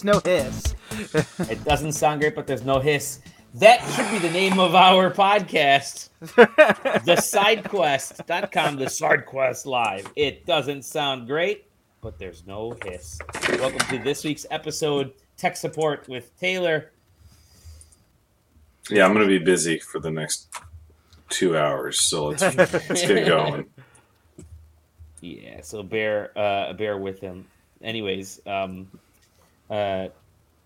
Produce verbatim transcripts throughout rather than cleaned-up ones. there's no hiss. It doesn't sound great, but there's no hiss. That should be the name of our podcast. The SideQuest dot com, the SideQuest Live. It doesn't sound great, but there's no hiss. Welcome to this week's episode, Tech Support with Taylor. Yeah, I'm going to be busy for the next two hours, so let's, let's get going. Yeah, so bear uh, bear with him. Anyways, um, uh,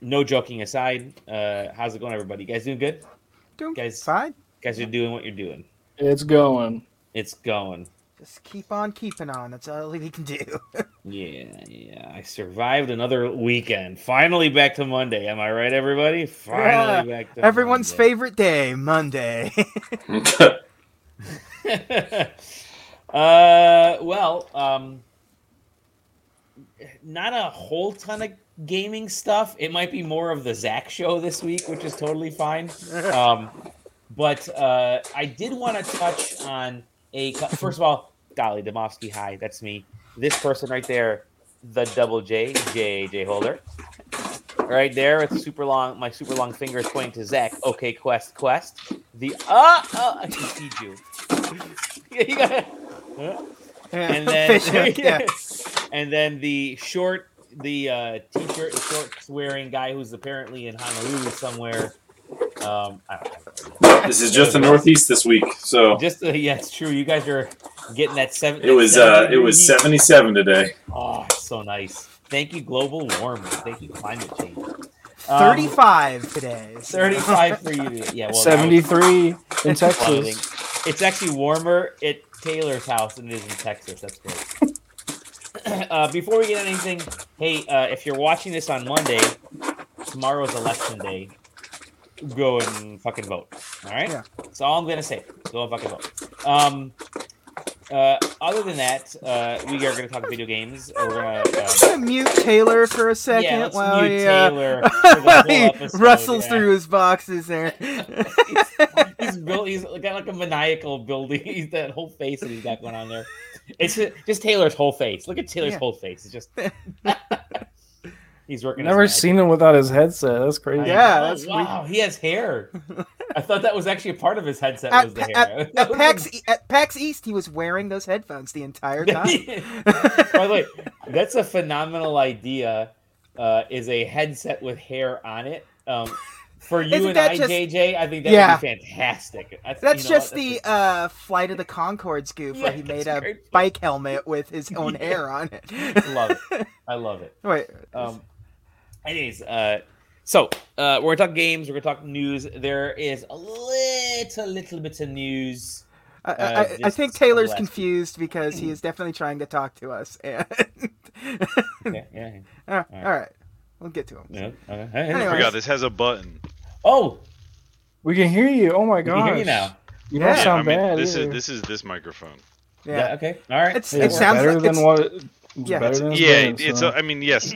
no joking aside, uh, how's it going, everybody? You guys doing good? Doing guys, fine. Guys are doing what you're doing. It's going. It's going. Just keep on keeping on. That's all we can do. yeah, yeah. I survived another weekend. Finally back to Monday. Am I right, everybody? Finally yeah. back to Everyone's Monday. favorite day, Monday. Uh, well, um, not a whole ton of gaming stuff. It might be more of the Zach show this week, which is totally fine. Um, but uh, I did want to touch on a. First of all, Dolly Damofsky, hi, that's me. This person right there, the double J, J J Holder, right there with super long. My super long finger is pointing to Zach. Okay, Quest, Quest. The uh, uh I can see you. you gotta, Huh? Yeah, and then, fish, yeah. and then the short, the uh, t-shirt, short-wearing guy who's apparently in Honolulu somewhere. Um, I don't know. This is just the Northeast this week, so just uh, yeah, it's true. You guys are getting that seven. It was uh, it was seventy-seven today. Oh, so nice. Thank you, global warming. Thank you, climate change. Um, thirty-five today. So. Thirty-five for you. Yeah, well, seventy-three in Texas. Flooding. It's actually warmer at Taylor's house than it is in Texas. That's great. uh, before we get anything, hey, uh, if you're watching this on Monday, tomorrow's election day. Go and fucking vote. All right? Yeah. That's all I'm going to say. Go and fucking vote. Um, uh, other than that, uh, we are going to talk video games. We're gonna, uh, gonna mute Taylor for a second. Yeah, let's while mute he, Taylor uh, for the whole episode, he rustles yeah. through his boxes there. He's, built, he's got like a maniacal building. He's that whole face that he's got going on there. It's just, just Taylor's whole face. Look at Taylor's yeah. whole face. It's just he's working. Never seen him without his headset. That's crazy. Yeah, oh, that's wow. Weird. He has hair. I thought that was actually a part of his headset. At, was the hair. At, at, PAX, at PAX East, he was wearing those headphones the entire time. By the way, that's a phenomenal idea. Uh, is a headset with hair on it. Um, For you Isn't and I, just, J J, I think that yeah. would be fantastic. That's, that's you know, just that's the just... Uh, Flight of the Conchords goof yeah, where he made a great. bike helmet with his own yeah. hair on it. love it. I love it. Wait. Um, anyways, uh, so uh, we're going to talk games. We're going to talk news. There is a little, little bit of news. Uh, I, I, I think Taylor's confused week. because he is definitely trying to talk to us. And... okay, yeah. All right. All right. All right. We'll get to him. Yeah. Okay. Hey, I forgot this has a button. Oh, we can hear you. Oh my god, we can hear you now. You don't yeah, sound I mean, bad. This either. is this is this microphone. Yeah. yeah okay. All right. It's, it it's sounds better like than it's, what. Yeah. Better than yeah. It, it's. So. A, I mean, yes.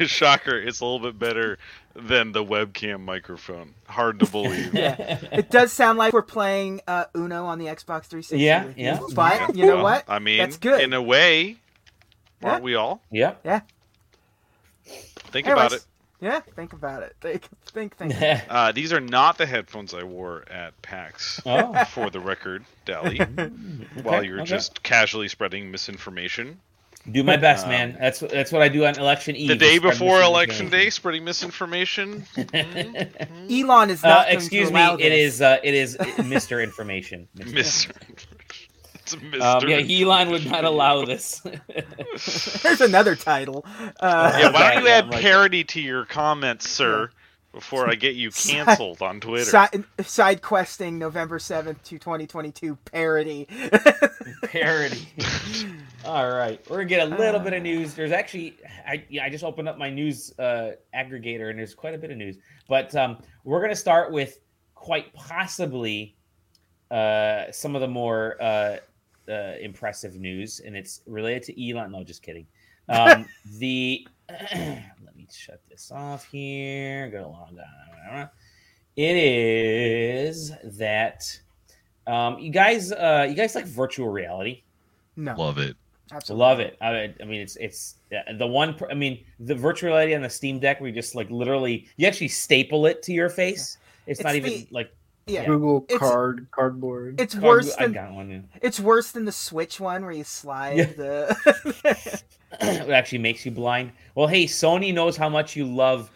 Shocker. It's a little bit better than the webcam microphone. Hard to believe. yeah. It does sound like we're playing uh, Uno on the Xbox three sixty. Yeah. Yeah. But you know well, what? I mean, that's good in a way. Yeah. Aren't we all? Yeah. Yeah. Think Anyways. about it. Yeah, think about it. Think, think, think. uh, these are not the headphones I wore at PAX, oh. for the record, Dally, okay, while you're okay. just casually spreading misinformation. Do my best, um, man. That's that's what I do on Election Eve. The day before Election Day, spreading misinformation. mm-hmm. Elon is not uh, Excuse me, it is, uh, it is Mister Information. Mister Um, yeah, Elon would not allow this. There's another title. Uh, yeah, why don't you add parody to your comments, sir, before I get you canceled on Twitter? Side, side questing November seventh to twenty twenty-two parody. Parody. All right, we're gonna get a little uh, bit of news. There's actually, I yeah, I just opened up my news uh, aggregator, and there's quite a bit of news. But um, we're gonna start with quite possibly uh, some of the more. Uh, Uh, impressive news, and it's related to Elon. No, just kidding. Um, the let me shut this off here. Go along. It is that um, you guys. Uh, you guys like virtual reality? No, love it. Absolutely. Love it. I, I mean, it's it's the one. I mean, the virtual reality on the Steam Deck, where you just like literally, you actually staple it to your face. It's, it's not the, even like yeah. Google it's, card cardboard. It's worse. Card, than, I got one. Yeah. It's worse than the Switch one where you slide yeah. the. It actually makes you blind. Well, hey, Sony knows how much you love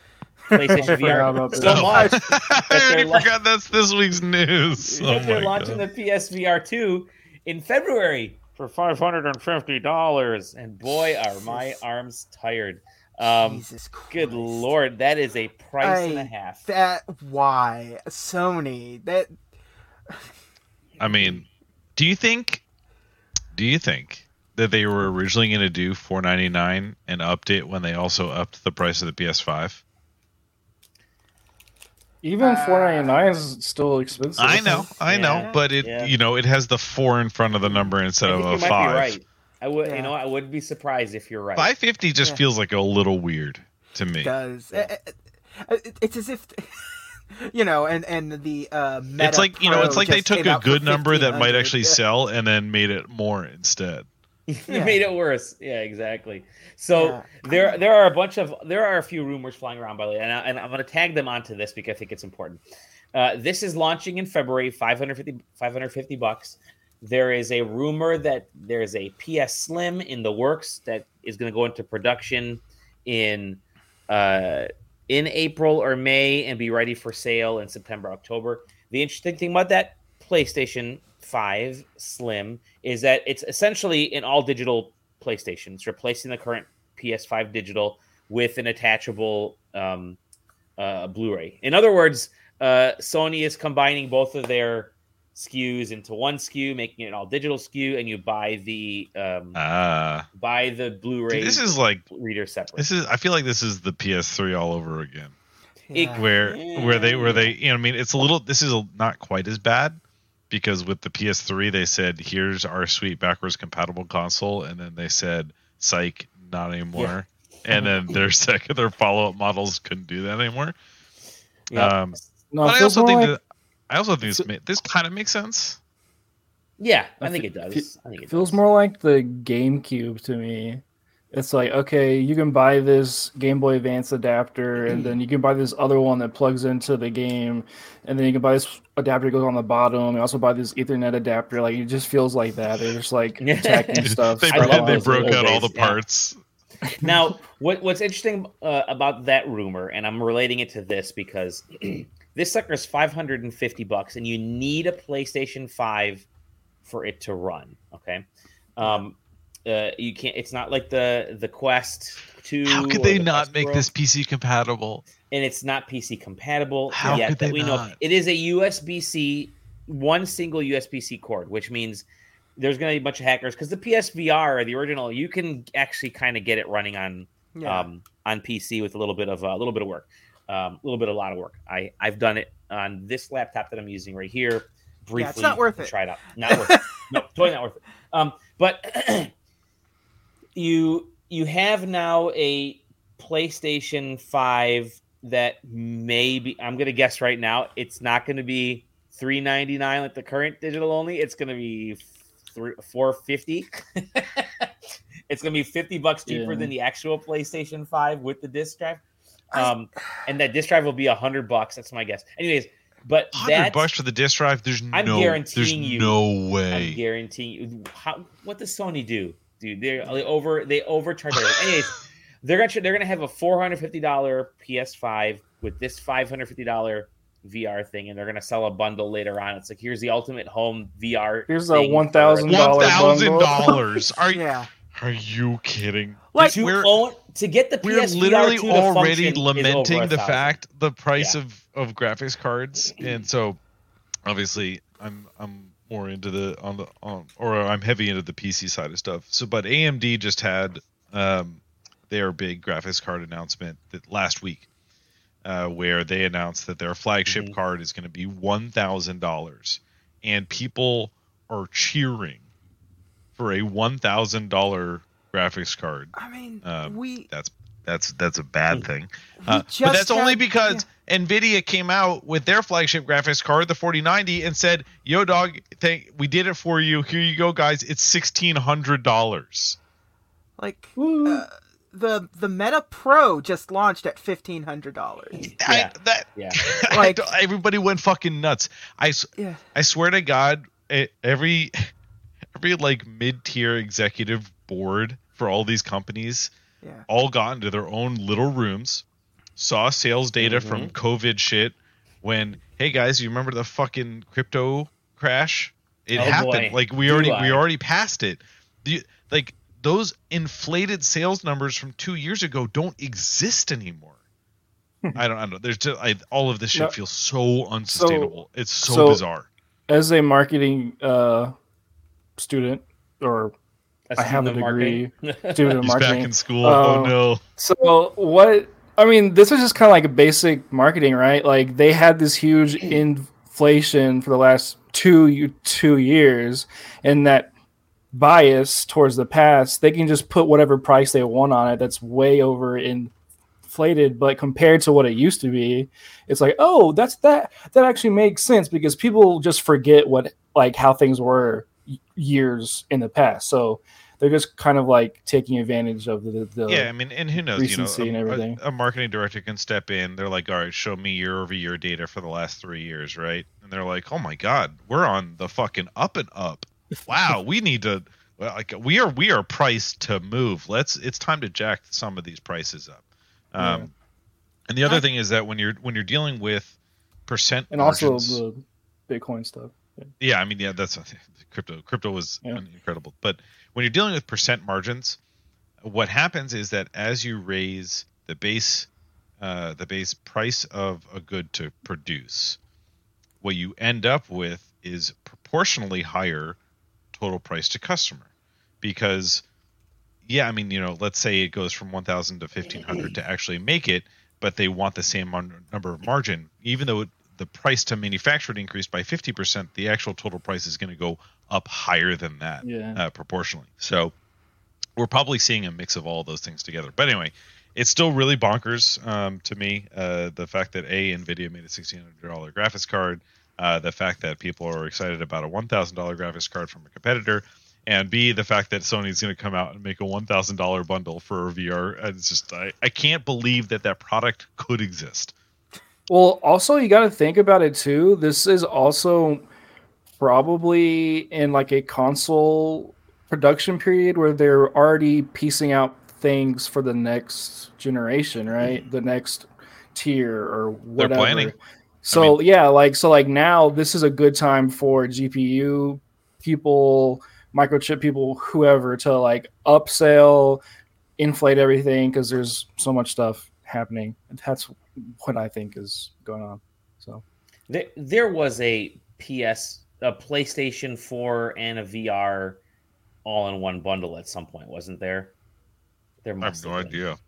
PlayStation V R so much. I already la- forgot that's this week's news. Oh they're launching God. the P S V R two in February. For five hundred fifty dollars, and boy, are my arms tired. Um, Jesus Christ. Good Lord, that is a price I, and a half. That why Sony? That I mean, do you think? Do you think that they were originally going to do four ninety-nine and upped it when they also upped the price of the P S five? Even uh, four ninety-nine is still expensive. I know, I yeah. know, but it yeah. you know it has the four in front of the number instead I think of a you might five. Be right. I would, yeah. you know, I would be surprised if you're right. five fifty just yeah. feels like a little weird to me. It does yeah. it's as if you know, and and the uh, Meta it's like you know, it's like they took a good number that might actually yeah. sell and then made it more instead. They yeah. made it worse. Yeah, exactly. So yeah. there, there are a bunch of there are a few rumors flying around, by the way, and, I, and I'm going to tag them onto this because I think it's important. Uh, this is launching in February, five hundred fifty bucks. There is a rumor that there is a P S Slim in the works that is going to go into production in uh, in April or May and be ready for sale in September, October. The interesting thing about that PlayStation five Slim is that it's essentially an all digital PlayStation. It's replacing the current P S five digital with an attachable um, uh, Blu-ray. In other words, uh, Sony is combining both of their S K Us into one S K U, making it an all digital S K U, and you buy the um, uh, buy the Blu-ray. Dude, this is like reader separate. This is I feel like this is the P S three all over again. Yeah. It, where yeah. where they where they you know I mean it's a little this is a, not quite as bad. Because with the P S three, they said, here's our sweet backwards compatible console. And then they said, psych, not anymore. Yeah. And then their second, their follow-up models couldn't do that anymore. Yeah. Um, no, but I also, think like... that, I also think this, this kind of makes sense. Yeah, I think it does. I think it feels does. more like the GameCube to me. It's like, okay, you can buy this Game Boy Advance adapter, and then you can buy this other one that plugs into the game, and then you can buy this adapter that goes on the bottom. You also buy this Ethernet adapter. Like, it just feels like that. They're just like attacking stuff. they, they broke out all the parts. Yeah. Now, what what's interesting uh, about that rumor, and I'm relating it to this because this sucker is five hundred fifty bucks, and you need a PlayStation five for it to run. Okay. Um, Uh, you can't. It's not like the the Quest two. How could they the not make World. This P C compatible? And it's not P C compatible. How yet, could they that we not? Know. It is a U S B C, one single U S B C cord, which means there's going to be a bunch of hackers because the P S V R, the original, you can actually kind of get it running on yeah. um, on P C with a little bit of a uh, little bit of work, a um, little bit a lot of work. I I've done it on this laptop that I'm using right here. Briefly, yeah, it's not worth it. Try it out. Not worth it. No, totally not worth it. Um, but. You you have now a PlayStation five that maybe I'm gonna guess right now it's not gonna be three ninety-nine like the current digital only. It's gonna be three four fifty. It's gonna be fifty bucks cheaper yeah. than the actual PlayStation five with the disc drive, um, I... and that disc drive will be a hundred bucks. That's my guess. Anyways. But hundred bucks for the disc drive. There's I'm no. Guaranteeing there's you, no way. I'm guaranteeing you. How? What does Sony do? Dude, they over they overcharge. Anyways, they're gonna they're gonna have a four hundred fifty dollars P S five with this five hundred fifty dollars V R thing, and they're gonna sell a bundle later on. It's like, here's the ultimate home V R. Here's a one thousand dollars one thousand dollars. Are yeah. Are you kidding? Like, to own, to get the we're P S V R literally two to already lamenting the fact the price yeah. of, of graphics cards, and so obviously I'm I'm. More into the on the on or I'm heavy into the P C side of stuff. So, but A M D just had um, their big graphics card announcement that last week, uh, where they announced that their flagship mm-hmm. card is going to be one thousand dollars, and people are cheering for a one thousand dollar graphics card. I mean, um, we that's that's that's a bad thing, uh, but that's had, only because. Yeah. NVIDIA came out with their flagship graphics card, the forty ninety, and said, yo, dog, thank, we did it for you. Here you go, guys. It's sixteen hundred dollars. Like uh, the the Meta Pro just launched at fifteen hundred dollars. Yeah, I, that, yeah. Like I everybody went fucking nuts. I yeah. I swear to God, every every like mid tier executive board for all these companies, yeah. all got into their own little rooms, saw sales data mm-hmm. from COVID shit. When hey guys, you remember the fucking crypto crash? It oh happened. Boy. Like we Do already I. we already passed it. The, like those inflated sales numbers from two years ago don't exist anymore. I don't. I don't know. There's just I, all of this shit no, feels so unsustainable. So, it's so, so bizarre. As a marketing uh, student, or That's I have a degree. Marketing. Student of He's marketing. Back in school. Um, oh no. So what? I mean, this is just kind of like basic marketing, right? Like they had this huge inflation for the last two two years, and that bias towards the past, they can just put whatever price they want on it. That's way over inflated, but compared to what it used to be, it's like, oh, that's that. That actually makes sense because people just forget what like how things were years in the past. So. They're just kind of like taking advantage of the, the yeah. I mean, and who knows? You know, a, and everything. A, a marketing director can step in. They're like, all right, show me year over year data for the last three years, right? And they're like, oh my god, we're on the fucking up and up. Wow, we need to. Like, we are we are priced to move. Let's. It's time to jack some of these prices up. Um, yeah. And the other thing is that when you're when you're dealing with percent and margins, also the Bitcoin stuff. Yeah. yeah, I mean, yeah, that's crypto. Crypto was yeah. incredible, but. When you're dealing with percent margins, what happens is that as you raise the base, uh, the base price of a good to produce, what you end up with is proportionally higher total price to customer. Because, yeah, I mean, you know, let's say it goes from one thousand to fifteen hundred to actually make it, but they want the same number of margin. Even though it, the price to manufacture it increased by fifty percent, the actual total price is going to go up higher than that yeah. uh, proportionally. So we're probably seeing a mix of all those things together. But anyway, it's still really bonkers um, to me, uh, the fact that, A, NVIDIA made a sixteen hundred dollars graphics card, uh, the fact that people are excited about a one thousand dollars graphics card from a competitor, and B, the fact that Sony's going to come out and make a one thousand dollars bundle for V R. It's just I, I can't believe that that product could exist. Well, also, you got to think about it, too. This is also probably in like a console production period where they're already piecing out things for the next generation, right? Mm-hmm. The next tier or whatever. They're planning. So, I mean, yeah, like so like now this is a good time for G P U people, microchip people, whoever to like upsell, inflate everything because there's so much stuff happening. That's what I think is going on. So there, there was a P S, a PlayStation four and a V R all-in-one bundle at some point, wasn't there? There must I have no been. Idea.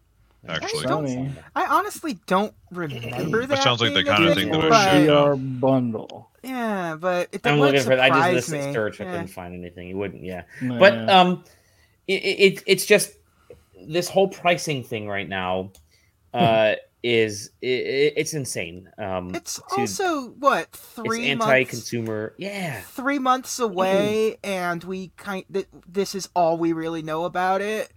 Actually, I, I honestly don't remember that. That sounds like the kind of thing that I should know. V R bundle. Yeah, but it I'm looking for that. I just listened to search. Yeah. I couldn't find anything. You wouldn't, yeah. Nah. But um, it, it it's just this whole pricing thing right now. Uh. Is it, it's insane. Um, it's to, also what three it's anti-consumer, months, yeah, three months away, mm-hmm. and we kind th- this is all we really know about it.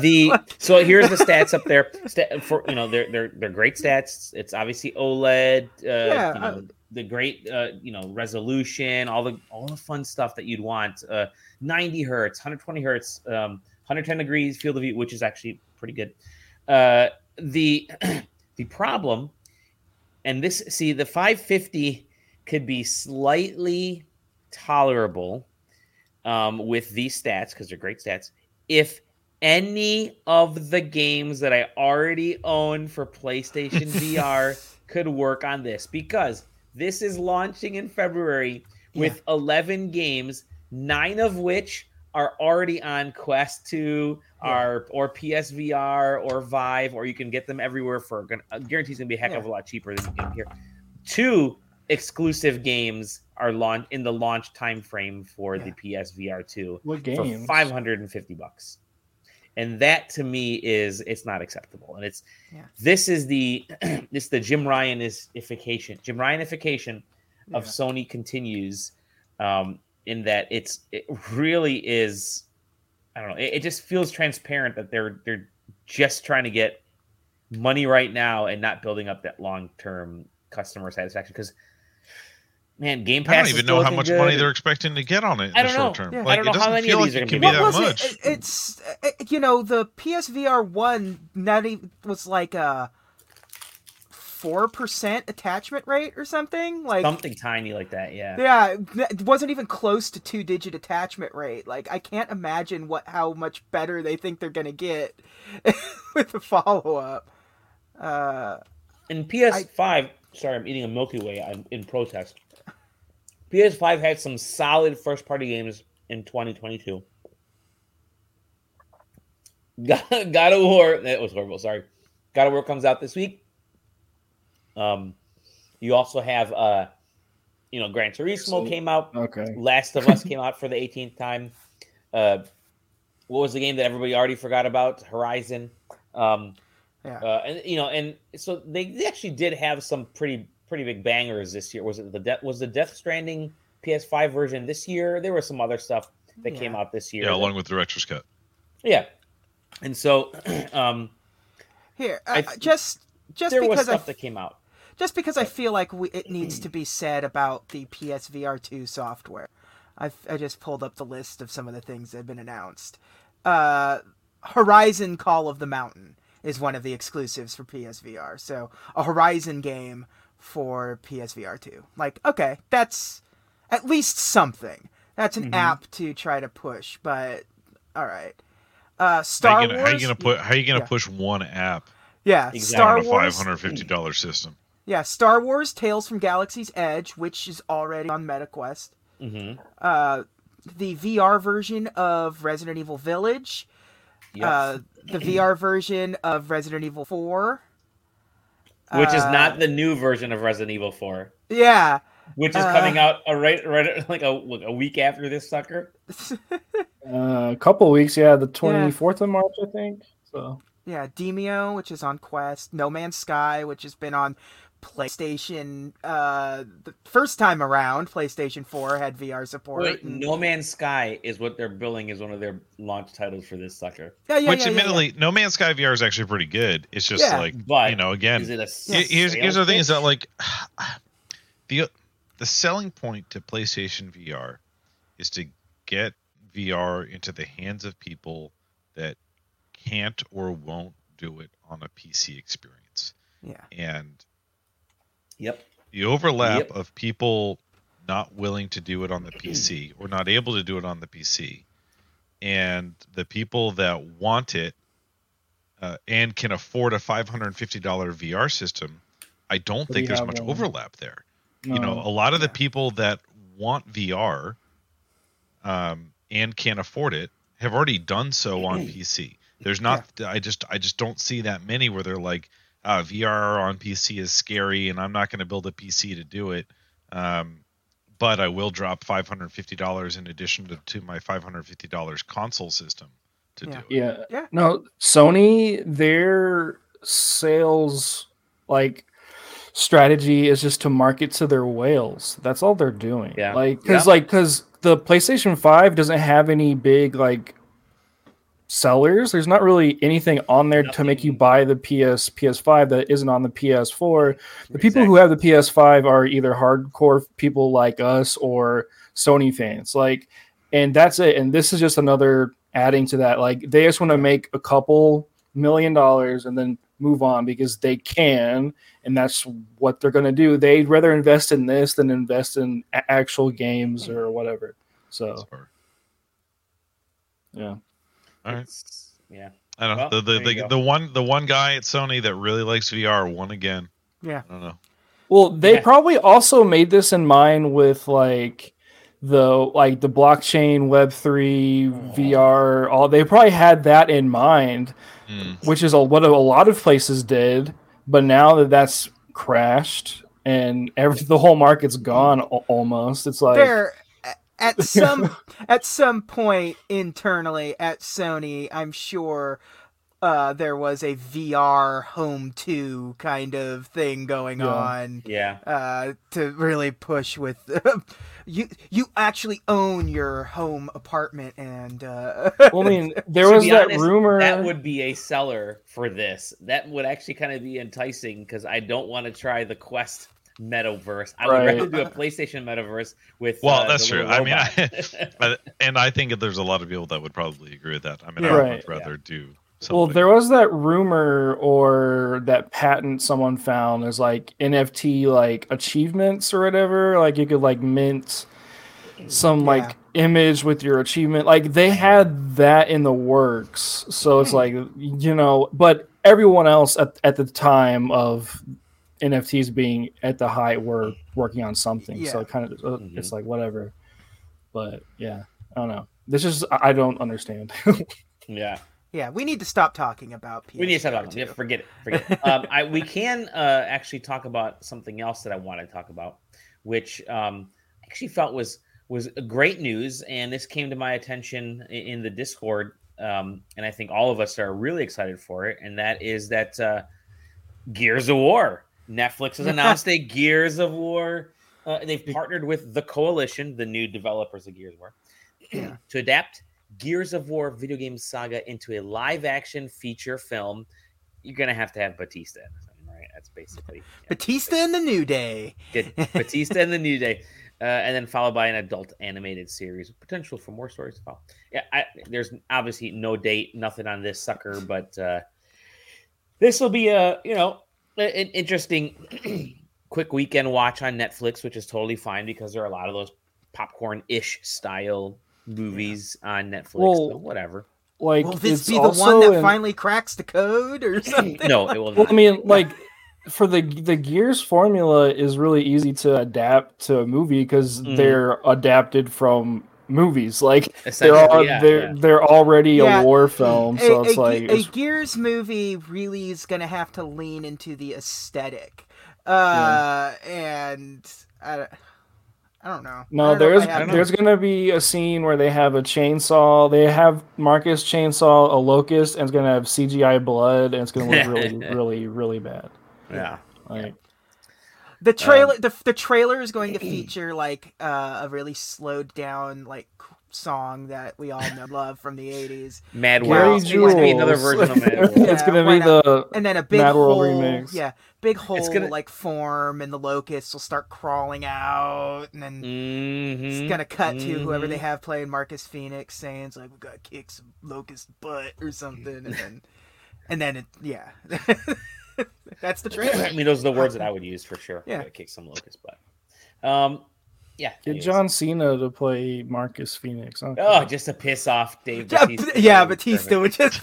the so here's the stats up there. Stat, for you know they're they're they're great stats. It's obviously OLED, uh, yeah, you know, uh, the great uh, you know resolution, all the all the fun stuff that you'd want. Uh, ninety hertz, one hundred twenty hertz, um, one hundred ten degrees field of view, which is actually pretty good. Uh, The the problem, and this see the five fifty could be slightly tolerable um, with these stats because they're great stats. If any of the games that I already own for PlayStation V R could work on this, because this is launching in February with yeah. eleven games, nine of which are already on Quest two or, or P S V R or Vive, or you can get them everywhere for I guarantee it's gonna be a heck yeah. of a lot cheaper than you can here. Two exclusive games are launch in the launch time frame for yeah. the P S V R two. What games? For five hundred fifty bucks. And that to me is it's not acceptable. And it's yeah. this is the this the Jim Ryan-ification. Jim Ryan-ification yeah. of Sony continues. Um in that it's it really is I don't know. It, it just feels transparent that they're they're just trying to get money right now and not building up that long-term customer satisfaction. Because, man, Game Pass. I don't even know how much good. money they're expecting to get on it in I don't the short know. term. Yeah. Like, I don't know it doesn't how many feel of these like are going to be that much. It? It's you know the P S V R one not even was like a four percent attachment rate or something like something tiny like that. Yeah, yeah, it wasn't even close to two digit attachment rate. Like I can't imagine what how much better they think they're going to get with the follow up. Uh, and P S five, I, sorry, I'm eating a Milky Way I'm in protest. P S five had some solid first-party games in twenty twenty-two. God, God of War, that was horrible, sorry. God of War comes out this week. Um, you also have, uh, you know, Gran Turismo came out. Okay. Last of Us came out for the eighteenth time. Uh, what was the game that everybody already forgot about? Horizon. Um Yeah. Uh, and you know, and so they, they actually did have some pretty pretty big bangers this year. Was it the De- was the Death Stranding P S five version this year? There was some other stuff that yeah. came out this year. Yeah, that, along with the Director's Cut. Yeah, and so um, here uh, I, just just there because was stuff I, that came out. Just because I feel like we, it needs to be said about the P S V R two software. I I just pulled up the list of some of the things that have been announced. Uh, Horizon: Call of the Mountain is one of the exclusives for P S V R. So a Horizon game for P S V R two. Like, okay, that's at least something. That's an mm-hmm. app to try to push, but all right. Uh, Star how gonna, Wars. How are you going to put? How are you going to yeah. push one app? Yeah, exactly. Star on a five hundred fifty dollars system. Yeah, Star Wars: Tales from Galaxy's Edge, which is already on MetaQuest. Mm-hmm. Uh, the V R version of Resident Evil Village. Yep. Uh, the V R version of Resident Evil four. Which uh, is not the new version of Resident Evil four. Yeah. Which is uh, coming out a right, right like a, a week after this sucker. uh, a couple weeks, yeah. The twenty-fourth yeah. of March, I think. So yeah, Demio, which is on Quest. No Man's Sky, which has been on PlayStation. Uh, the first time around, PlayStation four had V R support. Wait, and... No Man's Sky is what they're billing as one of their launch titles for this sucker. Yeah, yeah, Which, yeah, admittedly, yeah, yeah. No Man's Sky V R is actually pretty good. It's just yeah, like, but you know, again, is it a it, here's here's the thing: pitch? is that like the the selling point to PlayStation V R is to get V R into the hands of people that can't or won't do it on a P C experience. Yeah, and Yep. The overlap yep. of people not willing to do it on the P C or not able to do it on the P C, and the people that want it uh, and can afford a five hundred fifty dollars V R system, I don't think there's much one? overlap there. No. You know, a lot of yeah. the people that want V R um, and can't afford it have already done so on P C. There's not. Yeah. I just. I just don't see that many where they're like, Uh, V R on P C is scary, and I'm not going to build a P C to do it. Um, but I will drop five hundred fifty dollars in addition to, to my five hundred fifty dollars console system to yeah. do it. Yeah. yeah. No, Sony, their sales like strategy is just to market to their whales. That's all they're doing. Yeah. Like, because yeah. like, because the PlayStation five doesn't have any big like sellers. There's not really anything on there Nothing. to make you buy the P S P S five that isn't on the P S four. The people exactly. who have the P S five are either hardcore people like us or Sony fans. Like, and that's it. And this is just another adding to that. Like, they just want to make a couple million dollars and then move on because they can, and that's what they're going to do. They'd rather invest in this than invest in a- actual games or whatever. So, yeah. All right. It's, yeah. I don't well, know. The the, the, the one the one guy at Sony that really likes V R won again. Yeah. I don't know. Well, they yeah. probably also made this in mind with like the like the blockchain, Web three, oh. V R, all they probably had that in mind, mm. which is a, what a lot of places did, but now that that's crashed and every, the whole market's gone almost. It's like Fair. At some at some point internally at Sony, I'm sure uh, there was a V R Home two kind of thing going yeah. on. Yeah. Uh, to really push with, you you actually own your home apartment and uh well, I mean, there was that honest, rumor that would be a seller for this. That would actually kind of be enticing because I don't want to try the Quest metaverse. I right. would rather do a PlayStation metaverse with well uh, that's true robot. I mean I, and I think there's a lot of people that would probably agree with that. I mean, yeah, I would right. rather yeah. do something. Well, there was that rumor or that patent someone found is like N F T like achievements or whatever, like you could like mint some yeah. like image with your achievement. Like they had that in the works, so it's like, you know, but everyone else at, at the time of N F Ts being at the height were working on something, yeah. so it kind of it's mm-hmm. like whatever. But yeah, I don't know. This is I don't understand. yeah. Yeah, we need to stop talking about P S V R. We need to stop talking. Yeah, forget it. Forget it. Um, I, we can uh, actually talk about something else that I want to talk about, which um, I actually felt was was great news, and this came to my attention in, in the Discord, um, and I think all of us are really excited for it, and that is that uh, Gears of War. Netflix has announced a Gears of War. Uh, they've partnered with The Coalition, the new developers of Gears of War, yeah. to adapt Gears of War video game saga into a live-action feature film. You're going to have to have Batista in this one, right? That's basically... Yeah, Batista and the New Day. Good. Batista and the New Day. Uh, and then followed by an adult animated series. Potential for more stories to follow. Yeah, I, there's obviously no date, nothing on this sucker, but uh, this will be a, you know, an interesting quick weekend watch on Netflix, which is totally fine because there are a lot of those popcorn-ish style movies yeah. on Netflix, well, so whatever. Like, will this be the one that in... finally cracks the code or something? No, it will not. Well, I mean, like, for the the Gears formula is really easy to adapt to a movie because mm-hmm. they're adapted from movies. Like, they're, all, yeah, they're, yeah. they're already yeah. a war film, a, so it's a, like... A it's... Gears movie really is going to have to lean into the aesthetic. Uh, yeah. And... I, I don't know. No, don't there's know there's gonna be a scene where they have a chainsaw. They have Marcus chainsaw a locust, and it's gonna have C G I blood, and it's gonna look really, really, really bad. Yeah. Like the trailer. Um, the the trailer is going to feature like uh, a really slowed down like song that we all know love from the eighties. Mad World. It's gonna be another version of Mad World. Yeah, it's gonna be the and then a big Mad World hole, remix. Yeah. Big hole gonna... like form, and the locusts will start crawling out, and then mm-hmm. it's gonna cut mm-hmm. to whoever they have playing Marcus Phoenix saying it's like, we gotta kick some locust butt or something, and then and then it yeah. That's the trailer. I mean, those are the words that I would use for sure. Yeah. Kick some locust butt. Um Yeah, get John Cena to play Marcus Phoenix. Okay. Oh, just to piss off Dave Bautista. Yeah, Batista would just.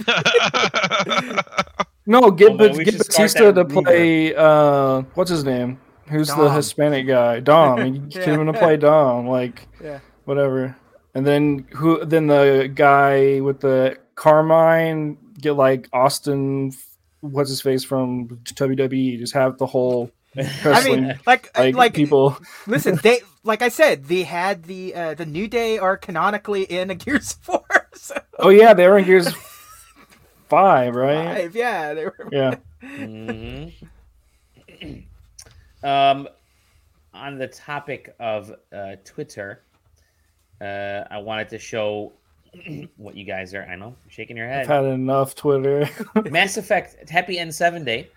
No, get, oh, man, get Batista to play. Uh, what's his name? Who's Dom. The Hispanic guy? Dom. Get yeah. him to play Dom. Like, yeah. whatever. And then who? Then the guy with the Carmine. Get like Austin. What's his face from W W E? Just have the whole. I mean, like, like, like people. Listen, they, like I said, they had the uh, the New Day are canonically in a Gears Four. So. Oh yeah, they were in Gears Five, right? Five, yeah, they were. Yeah. mm-hmm. Um, on the topic of uh, Twitter, uh, I wanted to show what you guys are. I know, shaking your head. I've had enough Twitter. Mass Effect Happy N seven Day.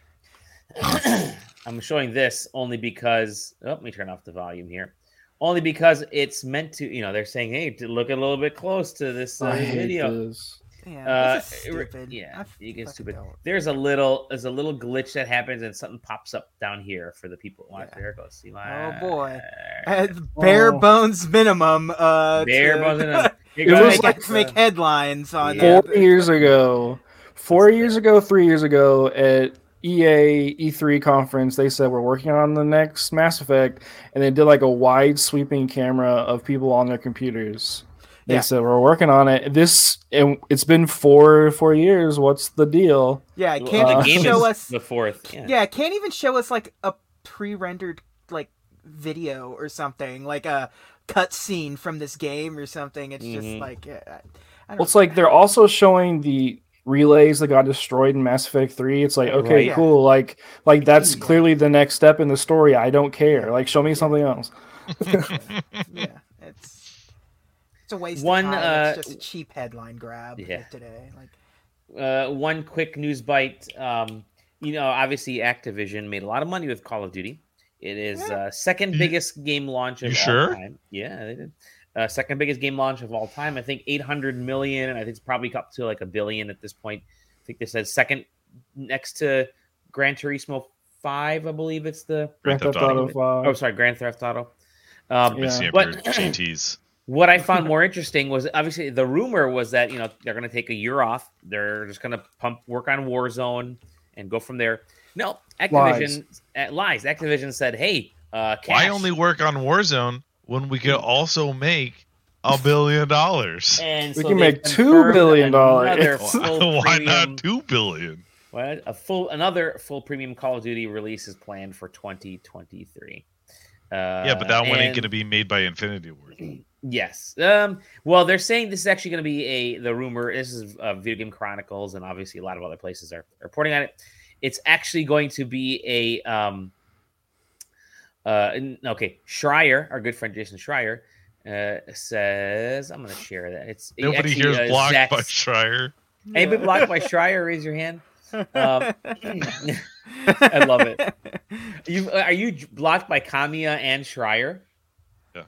I'm showing this only because, oh, let me turn off the volume here. Only because it's meant to, you know, they're saying, hey, to look a little bit close to this uh, video. This. Yeah, uh, this is stupid. Yeah, you get stupid. Don't. There's a little, there's a little glitch that happens, and something pops up down here for the people who want yeah. there. Go see. Oh boy, uh, bare bones minimum. Uh, bare to... bones minimum. It was make, like to make headlines on yeah. four years ago, four That's years ago, three years ago at. E A E three conference, they said we're working on the next Mass Effect, and they did like a wide sweeping camera of people on their computers. They yeah. said we're working on it. This and it's been four four years. What's the deal? Yeah, it can't uh, even show us the fourth. Yeah. yeah, it can't even show us like a pre-rendered like video or something, like a cutscene from this game or something. It's mm-hmm. just like I don't well, it's know. Like they're also showing the. Relays that got destroyed in Mass Effect three. It's like, okay, right. cool. Like, like that's clearly the next step in the story. I don't care. Like, show me something else. Yeah, it's it's a waste one, of time. Uh, it's just a cheap headline grab yeah. today. Like, uh, one quick news bite. Um, you know, obviously Activision made a lot of money with Call of Duty. It is yeah. uh, second biggest you, game launch of you all sure? time. Yeah, they did. Uh, second biggest game launch of all time. I think eight hundred million. And I think it's probably up to like a billion at this point. I think this says second next to Gran Turismo five. I believe it's the Grand Theft Auto. five. Oh, sorry, Grand Theft Auto. Um, yeah. But G Ts. What I found more interesting was obviously the rumor was that you know they're going to take a year off. They're just going to pump work on Warzone and go from there. No, Activision lies. lies. Activision said, "Hey, uh, cash. Why only work on Warzone when we could also make a billion dollars? And so we can make two billion dollars. Why premium, not two billion? What a full another full premium Call of Duty release is planned for twenty twenty-three. Uh, yeah, but that one and, ain't going to be made by Infinity Ward. Yes. Um, well, they're saying this is actually going to be a the rumor. This is uh, Video Game Chronicles, and obviously a lot of other places are reporting on it. It's actually going to be a um, uh, okay. Schreier, our good friend Jason Schreier, uh, says I'm going to share that. It's nobody actually, here's uh, blocked Zach's, by Schreier. Anybody blocked by Schreier? Raise your hand. Um, I love it. You, are you blocked by Kamiya and Schreier? Yeah,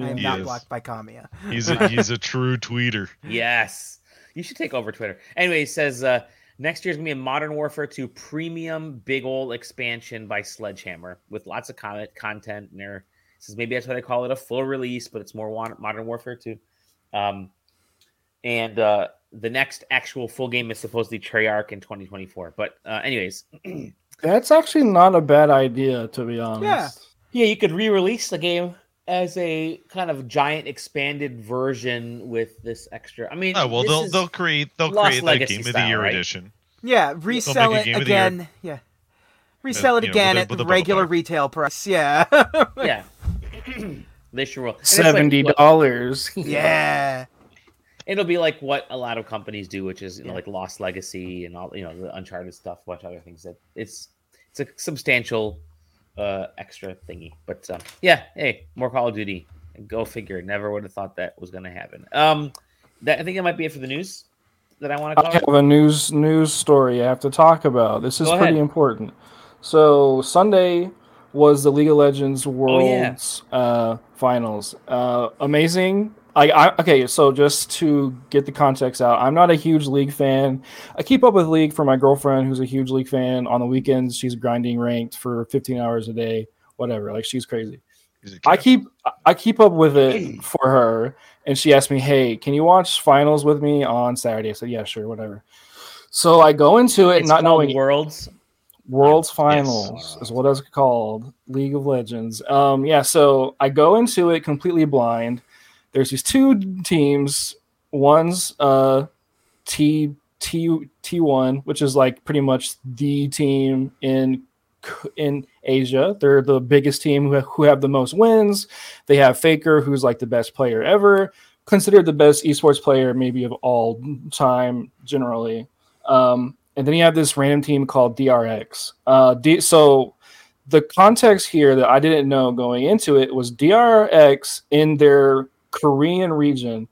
I am he not is. blocked by Kamiya. He's a, he's a true tweeter. Yes, you should take over Twitter. Anyway, he says. Uh, Next year's going to be a Modern Warfare two premium big ol' expansion by Sledgehammer with lots of comment, content. And there says maybe that's why they call it a full release, but it's more Modern Warfare two. Um, and uh, the next actual full game is supposedly Treyarch in twenty twenty-four. But uh, anyways. That's actually not a bad idea, to be honest. Yeah, yeah, you could re-release the game as a kind of giant expanded version with this extra, I mean, oh well, they'll they'll create they'll create like Game of the Year edition. Yeah, resell it again. Yeah, resell it again at the regular retail price. Yeah, yeah. They sure will. Seventy dollars. Yeah, it'll be like what a lot of companies do, which is you know, like Lost Legacy and all you know the Uncharted stuff, bunch of other things. That it's it's a substantial. Uh, extra thingy, but uh, yeah, hey, more Call of Duty. Go figure. Never would have thought that was going to happen. Um, that I think that might be it for the news that I want to. I have a news news story I have to talk about. This is Go pretty ahead. important. So Sunday was the League of Legends Worlds oh, yeah. uh, finals. Uh, amazing. I, I okay. So just to get the context out, I'm not a huge League fan. I keep up with League for my girlfriend, who's a huge League fan. On the weekends, she's grinding ranked for fifteen hours a day, whatever. Like she's crazy. I keep I keep up with it for her, and she asked me, "Hey, can you watch finals with me on Saturday?" I said, "Yeah, sure, whatever." So I go into it, it's not knowing Worlds. Worlds Finals yes. is what it's called. League of Legends. Um, yeah. So I go into it completely blind. There's these two teams. One's uh, T T T1, which is like pretty much the team in in Asia. They're the biggest team who have, who have the most wins. They have Faker, who's like the best player ever, considered the best esports player maybe of all time generally. Um, and then you have this random team called D R X. Uh, D, so. The context here that I didn't know going into it was D R X in their Korean region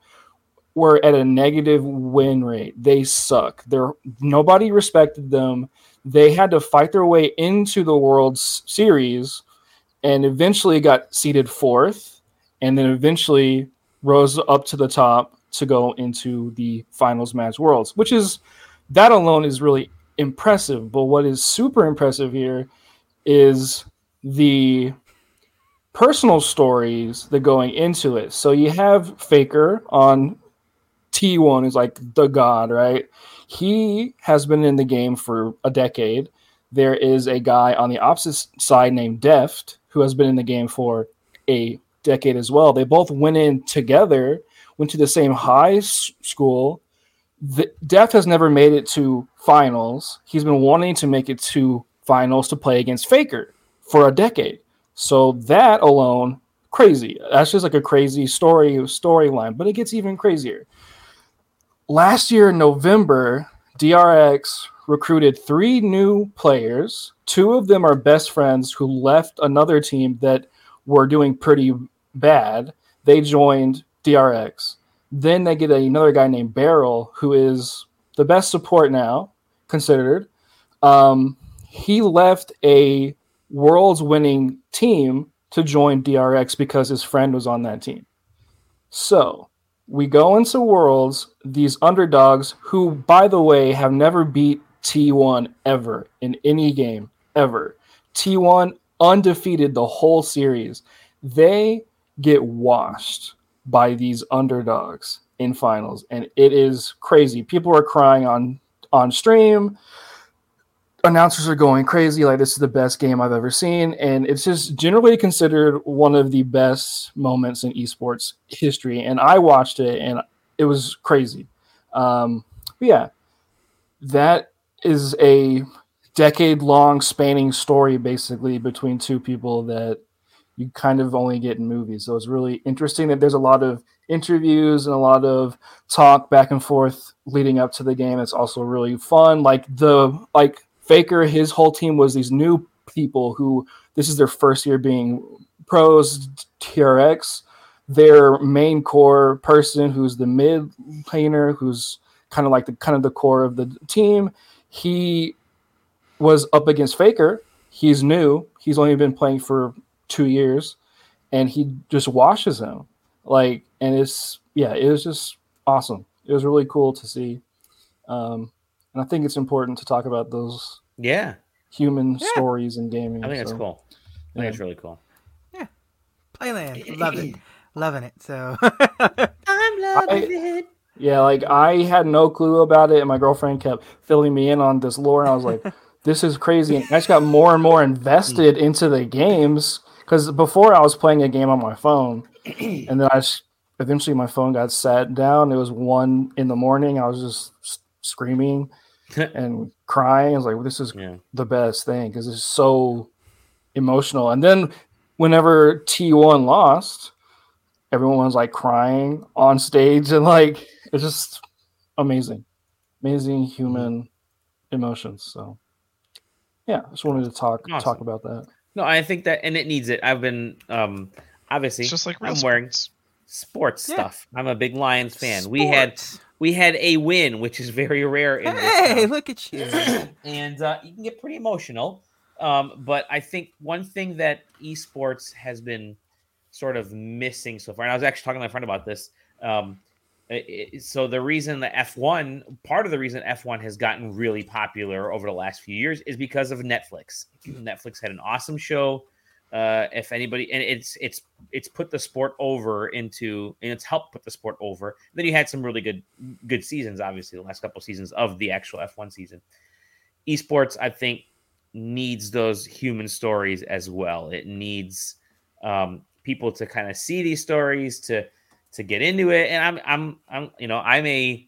were at a negative win rate. They suck. They're, nobody respected them. They had to fight their way into the World Series and eventually got seeded fourth and then eventually rose up to the top to go into the finals match Worlds, which is that alone is really impressive. But what is super impressive here is the personal stories that going into it. So you have Faker on T one, who's like the god, right? He has been in the game for a decade. There is a guy on the opposite side named Deft, who has been in the game for a decade as well. They both went in together, went to the same high school. The, Deft has never made it to finals. He's been wanting to make it to finals to play against Faker for a decade. So that alone, crazy. That's just like a crazy story storyline, but it gets even crazier. Last year in November, D R X recruited three new players. Two of them are best friends who left another team that were doing pretty bad. They joined D R X. Then they get another guy named Beryl, who is the best support now, considered. Um, he left a Worlds winning team to join D R X because his friend was on that team. So we go into Worlds, these underdogs who, by the way, have never beat T one ever in any game, ever. T one undefeated the whole series. They get washed by these underdogs in finals, and it is crazy. People are crying on on stream. Announcers are going crazy, like, this is the best game I've ever seen, and it's just generally considered one of the best moments in esports history, and I watched it, and it was crazy. Um, but yeah, that is a decade-long spanning story, basically, between two people that you kind of only get in movies, so it's really interesting that there's a lot of interviews and a lot of talk back and forth leading up to the game. It's also really fun. Like, the, like, Faker, his whole team was these new people who, this is their first year being pros, T R X. Their main core person, who's the mid laner, who's kind of like the kind of the core of the team, he was up against Faker. He's new. He's only been playing for two years, and he just washes him. Like, and it's, yeah, it was just awesome. It was really cool to see. Um, And I think it's important to talk about those yeah. human yeah. stories in gaming. I think so. That's cool. I yeah. think it's really cool. Yeah. Playland. Love it. Loving it. So I'm loving I, it. Yeah, like, I had no clue about it, and my girlfriend kept filling me in on this lore, and I was like, this is crazy. And I just got more and more invested into the games, because before I was playing a game on my phone, and then I eventually my phone got sat down. It was one in the morning. I was just screaming and crying. I was like, well, this is yeah. the best thing, because it's so emotional. And then whenever T one lost, everyone was like crying on stage, and like, it's just amazing, amazing human emotions. So yeah, I just wanted to talk awesome. talk about that. No, I think that, and it needs it. I've been um obviously it's just like I'm wearing sports yeah. stuff. I'm a big Lions fan. Sports. We had. We had a win, which is very rare in this Hey, time. Look at you. And uh, you can get pretty emotional. Um, but I think one thing that esports has been sort of missing so far, and I was actually talking to my friend about this. Um, it, so the reason the F one, part of the reason F one has gotten really popular over the last few years is because of Netflix. Netflix had an awesome show. Uh, if anybody, and it's it's it's put the sport over into, and it's helped put the sport over. And then you had some really good good seasons, obviously, the last couple of seasons of the actual F one season. Esports, I think, needs those human stories as well. It needs um, people to kind of see these stories, to to get into it. And I'm I'm I'm you know I'm a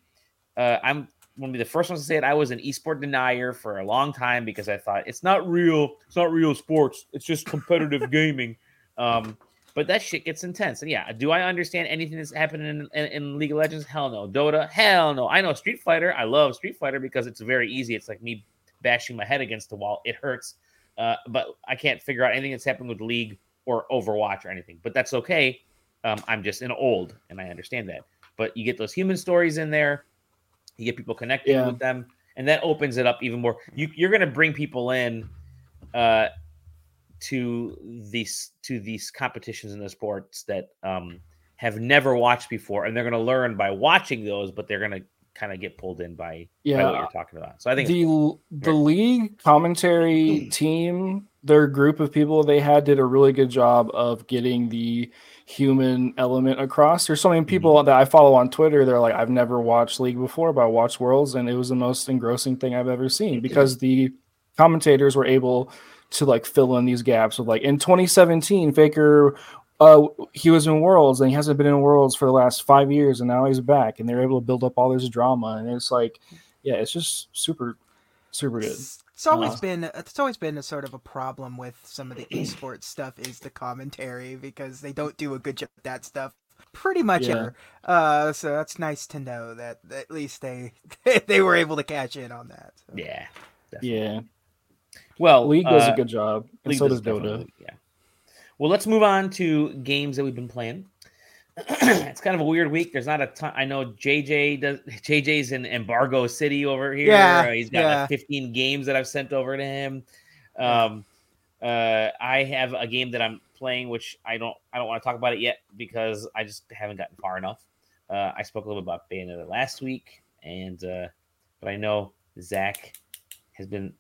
uh, I'm gonna be the first one to say it. I was an esport denier for a long time because I thought it's not real. It's not real sports. It's just competitive gaming. Um, but that shit gets intense. And yeah, do I understand anything that's happening in, in, in League of Legends? Hell no. Dota? Hell no. I know Street Fighter. I love Street Fighter because it's very easy. It's like me bashing my head against the wall. It hurts. Uh, but I can't figure out anything that's happening with League or Overwatch or anything. But that's okay. Um, I'm just an old, and I understand that. But you get those human stories in there. You get people connecting yeah. with them, and that opens it up even more. You, you're going to bring people in uh, to these to these competitions in the sports that um, have never watched before, and they're going to learn by watching those, but they're going to kind of get pulled in by, yeah. by what you're talking about. So I think the cool. the league commentary team, their group of people they had, did a really good job of getting the human element across. There's so many people mm-hmm. that I follow on Twitter. They're like, I've never watched League before, but I watched Worlds, and it was the most engrossing thing I've ever seen, because the commentators were able to like fill in these gaps with, like, in twenty seventeen, Faker, uh, he was in Worlds, and he hasn't been in Worlds for the last five years, and now he's back, and they're able to build up all this drama, and it's like, yeah, it's just super, super good. It's always uh, been it's always been a sort of a problem with some of the esports stuff is the commentary, because they don't do a good job at that stuff pretty much yeah. ever. Uh, so that's nice to know that at least they they were able to catch in on that. So. Yeah, definitely. yeah. Well, League does uh, a good job, and League so does Dota. Yeah. Well, let's move on to games that we've been playing. It's kind of a weird week. There's not a ton. I know J J does. J J's in Embargo City over here. Yeah, he's got yeah. like fifteen games that I've sent over to him. Um, uh, I have a game that I'm playing, which I don't. I don't want to talk about it yet because I just haven't gotten far enough. Uh, I spoke a little bit about Bayonetta last week, and uh, but I know Zach has been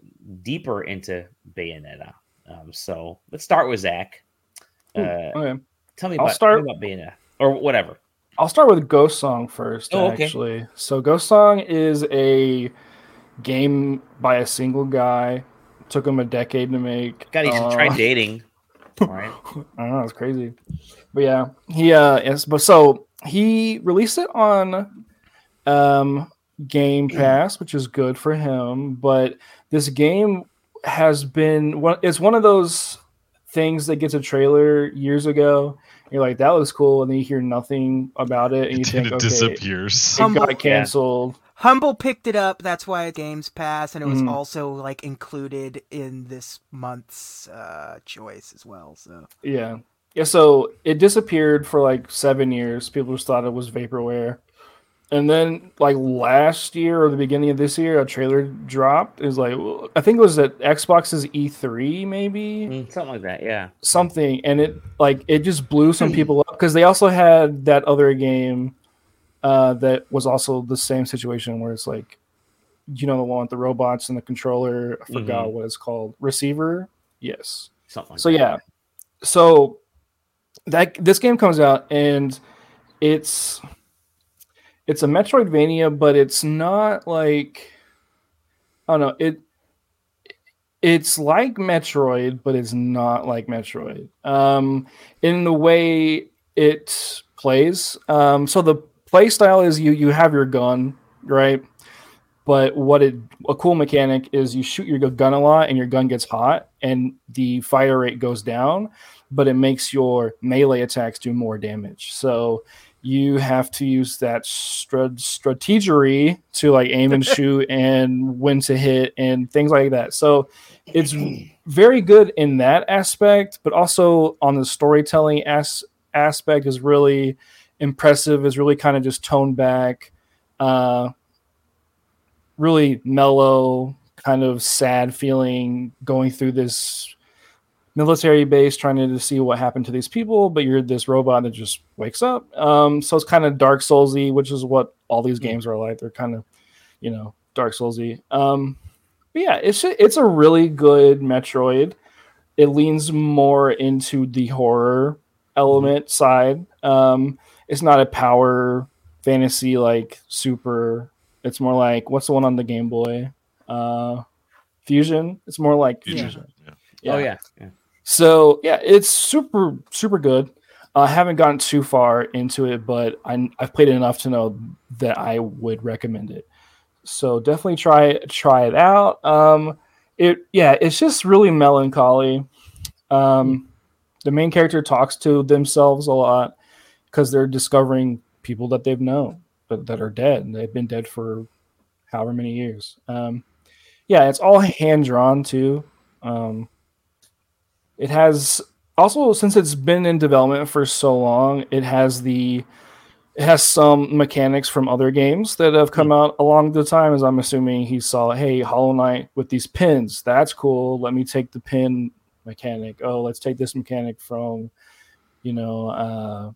deeper into Bayonetta. Um, so let's start with Zach. Uh, Ooh, okay. Tell me about, I'll start... tell me about Bayonetta. Or whatever. I'll start with Ghost Song first, oh, okay. actually. So Ghost Song is a game by a single guy. It took him a decade to make. God, he should uh, try dating. All right. I don't know. It's crazy. But yeah. He, uh, is, but so he released it on um, Game Pass, which is good for him. But this game has been... It's one of those things that gets a trailer years ago. You're like, that looks cool, and then you hear nothing about it, and you think, okay, disappears. It got canceled. Humble picked it up. That's why Games Pass, and it was mm. also like included in this month's uh, choice as well. So yeah, yeah. So it disappeared for like seven years. People just thought it was vaporware, and then like last year or the beginning of this year, a trailer dropped. It was like, I think it was at Xbox's E three, maybe mm, something like that. Yeah, something, and it like it just blew some people up. Because they also had that other game uh, that was also the same situation where it's like, you know, the one with the robots and the controller. I forgot mm-hmm. what it's called. Receiver? Yes. Something like so, that. yeah. So that this game comes out, and it's it's a Metroidvania, but it's not like, I don't know, it it's like Metroid, but it's not like Metroid. Um, in the way it plays. Um, so the play style is you you have your gun, right? But what it a cool mechanic is you shoot your gun a lot and your gun gets hot and the fire rate goes down, but it makes your melee attacks do more damage. So you have to use that stra- strategery to like aim and shoot and when to hit and things like that. So it's very good in that aspect, but also on the storytelling as- aspect is really impressive, is really kind of just toned back, uh, really mellow, kind of sad feeling going through this military base, trying to see what happened to these people, but you're this robot that just wakes up. Um, so it's kind of Dark Souls-y, which is what all these games are like. They're kind of, you know, Dark Souls-y. Um, but yeah, it's it's a really good Metroid. It leans more into the horror element mm-hmm. side. Um, it's not a power fantasy like Super. It's more like, what's the one on the Game Boy? Uh, Fusion. It's more like Fusion. Yeah. Yeah. Oh yeah. yeah. So yeah, it's super super good. I uh, haven't gotten too far into it, but I, I've played it enough to know that I would recommend it. So definitely try try it out. Um, it yeah, it's just really melancholy. Um, the main character talks to themselves a lot, because they're discovering people that they've known, but that are dead, and they've been dead for however many years. Um, yeah, it's all hand drawn too. Um, it has also, since it's been in development for so long, it has the it has some mechanics from other games that have come out along the time. As I'm assuming he saw, hey, Hollow Knight with these pins, that's cool. Let me take the pin mechanic. Oh, let's take this mechanic from, you know. Uh,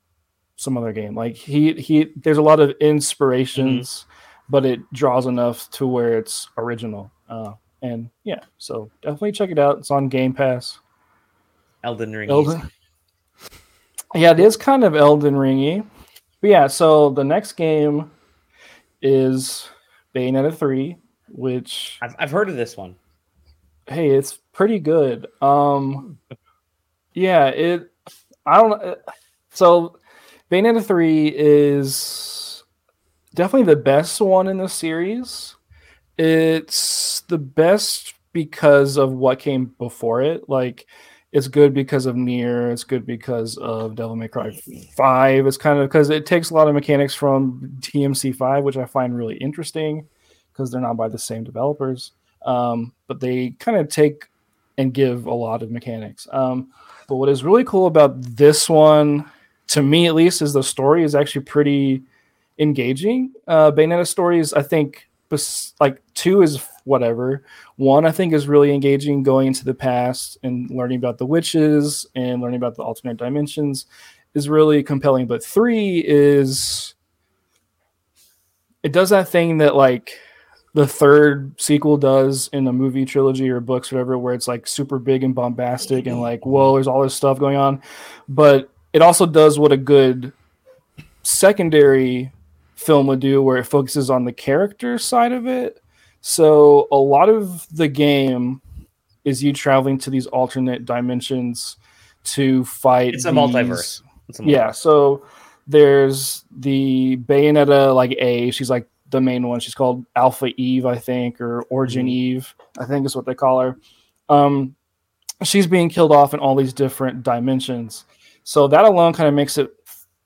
some other game. Like he he there's a lot of inspirations, mm-hmm. but it draws enough to where it's original. Uh and yeah, so definitely check it out. It's on Game Pass. Elden Ring. Elden... Yeah, it is kind of Elden Ringy. But yeah, so the next game is Bayonetta three, which I've I've heard of this one. Hey, it's pretty good. Um yeah, it I don't so Bayonetta three is definitely the best one in the series. It's the best because of what came before it. Like, it's good because of Nier. It's good because of Devil May Cry five. It's kind of because it takes a lot of mechanics from D M C five, which I find really interesting because they're not by the same developers. Um, but they kind of take and give a lot of mechanics. Um, But what is really cool about this one, to me at least, is the story is actually pretty engaging. Uh, Bayonetta's story is, I think, bes- like two is whatever. One, I think, is really engaging, going into the past and learning about the witches and learning about the alternate dimensions is really compelling. But three is, it does that thing that like the third sequel does in a movie trilogy or books or whatever, where it's like super big and bombastic and like, whoa, there's all this stuff going on. But it also does what a good secondary film would do, where it focuses on the character side of it. So a lot of the game is you traveling to these alternate dimensions to fight. It's a these... multiverse. It's a multiverse. Yeah. So there's the Bayonetta, like A, she's like the main one. She's called Alpha Eve, I think, or Origin mm-hmm. Eve, I think is what they call her. Um, she's being killed off in all these different dimensions. So that alone kind of makes it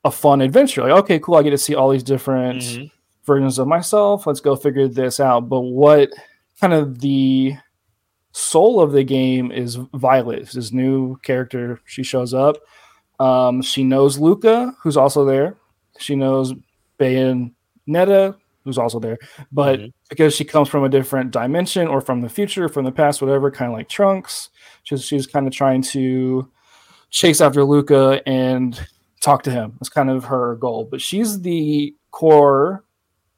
a fun adventure. Like, okay, cool. I get to see all these different mm-hmm. versions of myself. Let's go figure this out. But what kind of the soul of the game is Violet, this new character. She shows up. Um, she knows Luca, who's also there. She knows Bayonetta, who's also there. But mm-hmm. because she comes from a different dimension or from the future, from the past, whatever, kind of like Trunks, she's, she's kind of trying to chase after Luca and talk to him. That's kind of her goal. But she's the core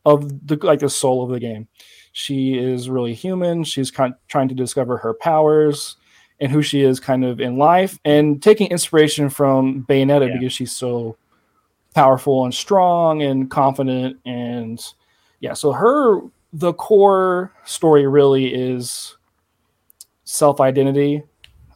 of the, like, the soul of the game. She is really human. She's kind of trying to discover her powers and who she is kind of in life, and taking inspiration from Bayonetta yeah. because she's so powerful and strong and confident. And yeah, so her, the core story really is self-identity.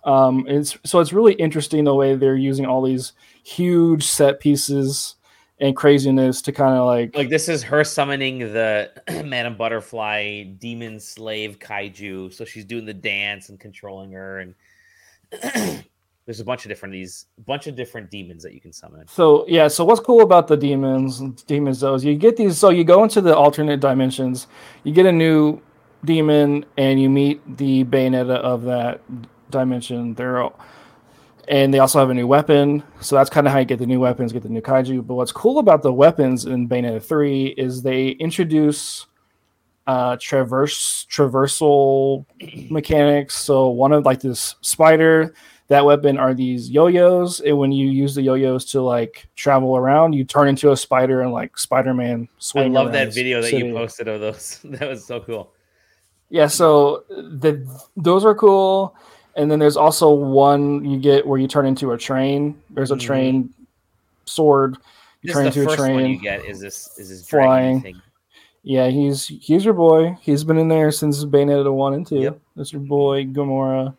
Um, it's, so it's really interesting the way they're using all these huge set pieces and craziness to kind of like... Like this is her summoning the Madam Butterfly demon slave kaiju. So she's doing the dance and controlling her. And there's a bunch of different these bunch of different demons that you can summon. So yeah, so what's cool about the demons, demons though, is you get these... So you go into the alternate dimensions, you get a new demon, and you meet the Bayonetta of that dimension. They're all... And they also have a new weapon. So that's kind of how you get the new weapons, get the new kaiju. But what's cool about the weapons in Bayonetta three is they introduce uh, traverse traversal mechanics. So one of like this spider, that weapon are these yo-yos. And when you use the yo-yos to like travel around, you turn into a spider and like Spider-Man swing. I love that video that city. You posted of those. That was so cool. Yeah, so the, those are cool. And then there's also one you get where you turn into a train. There's a train mm-hmm. sword. You this turn is into a train. One you get is this is this flying thing. Yeah, he's he's your boy. He's been in there since Bayonetta one and two. Yep. That's your boy Gamora.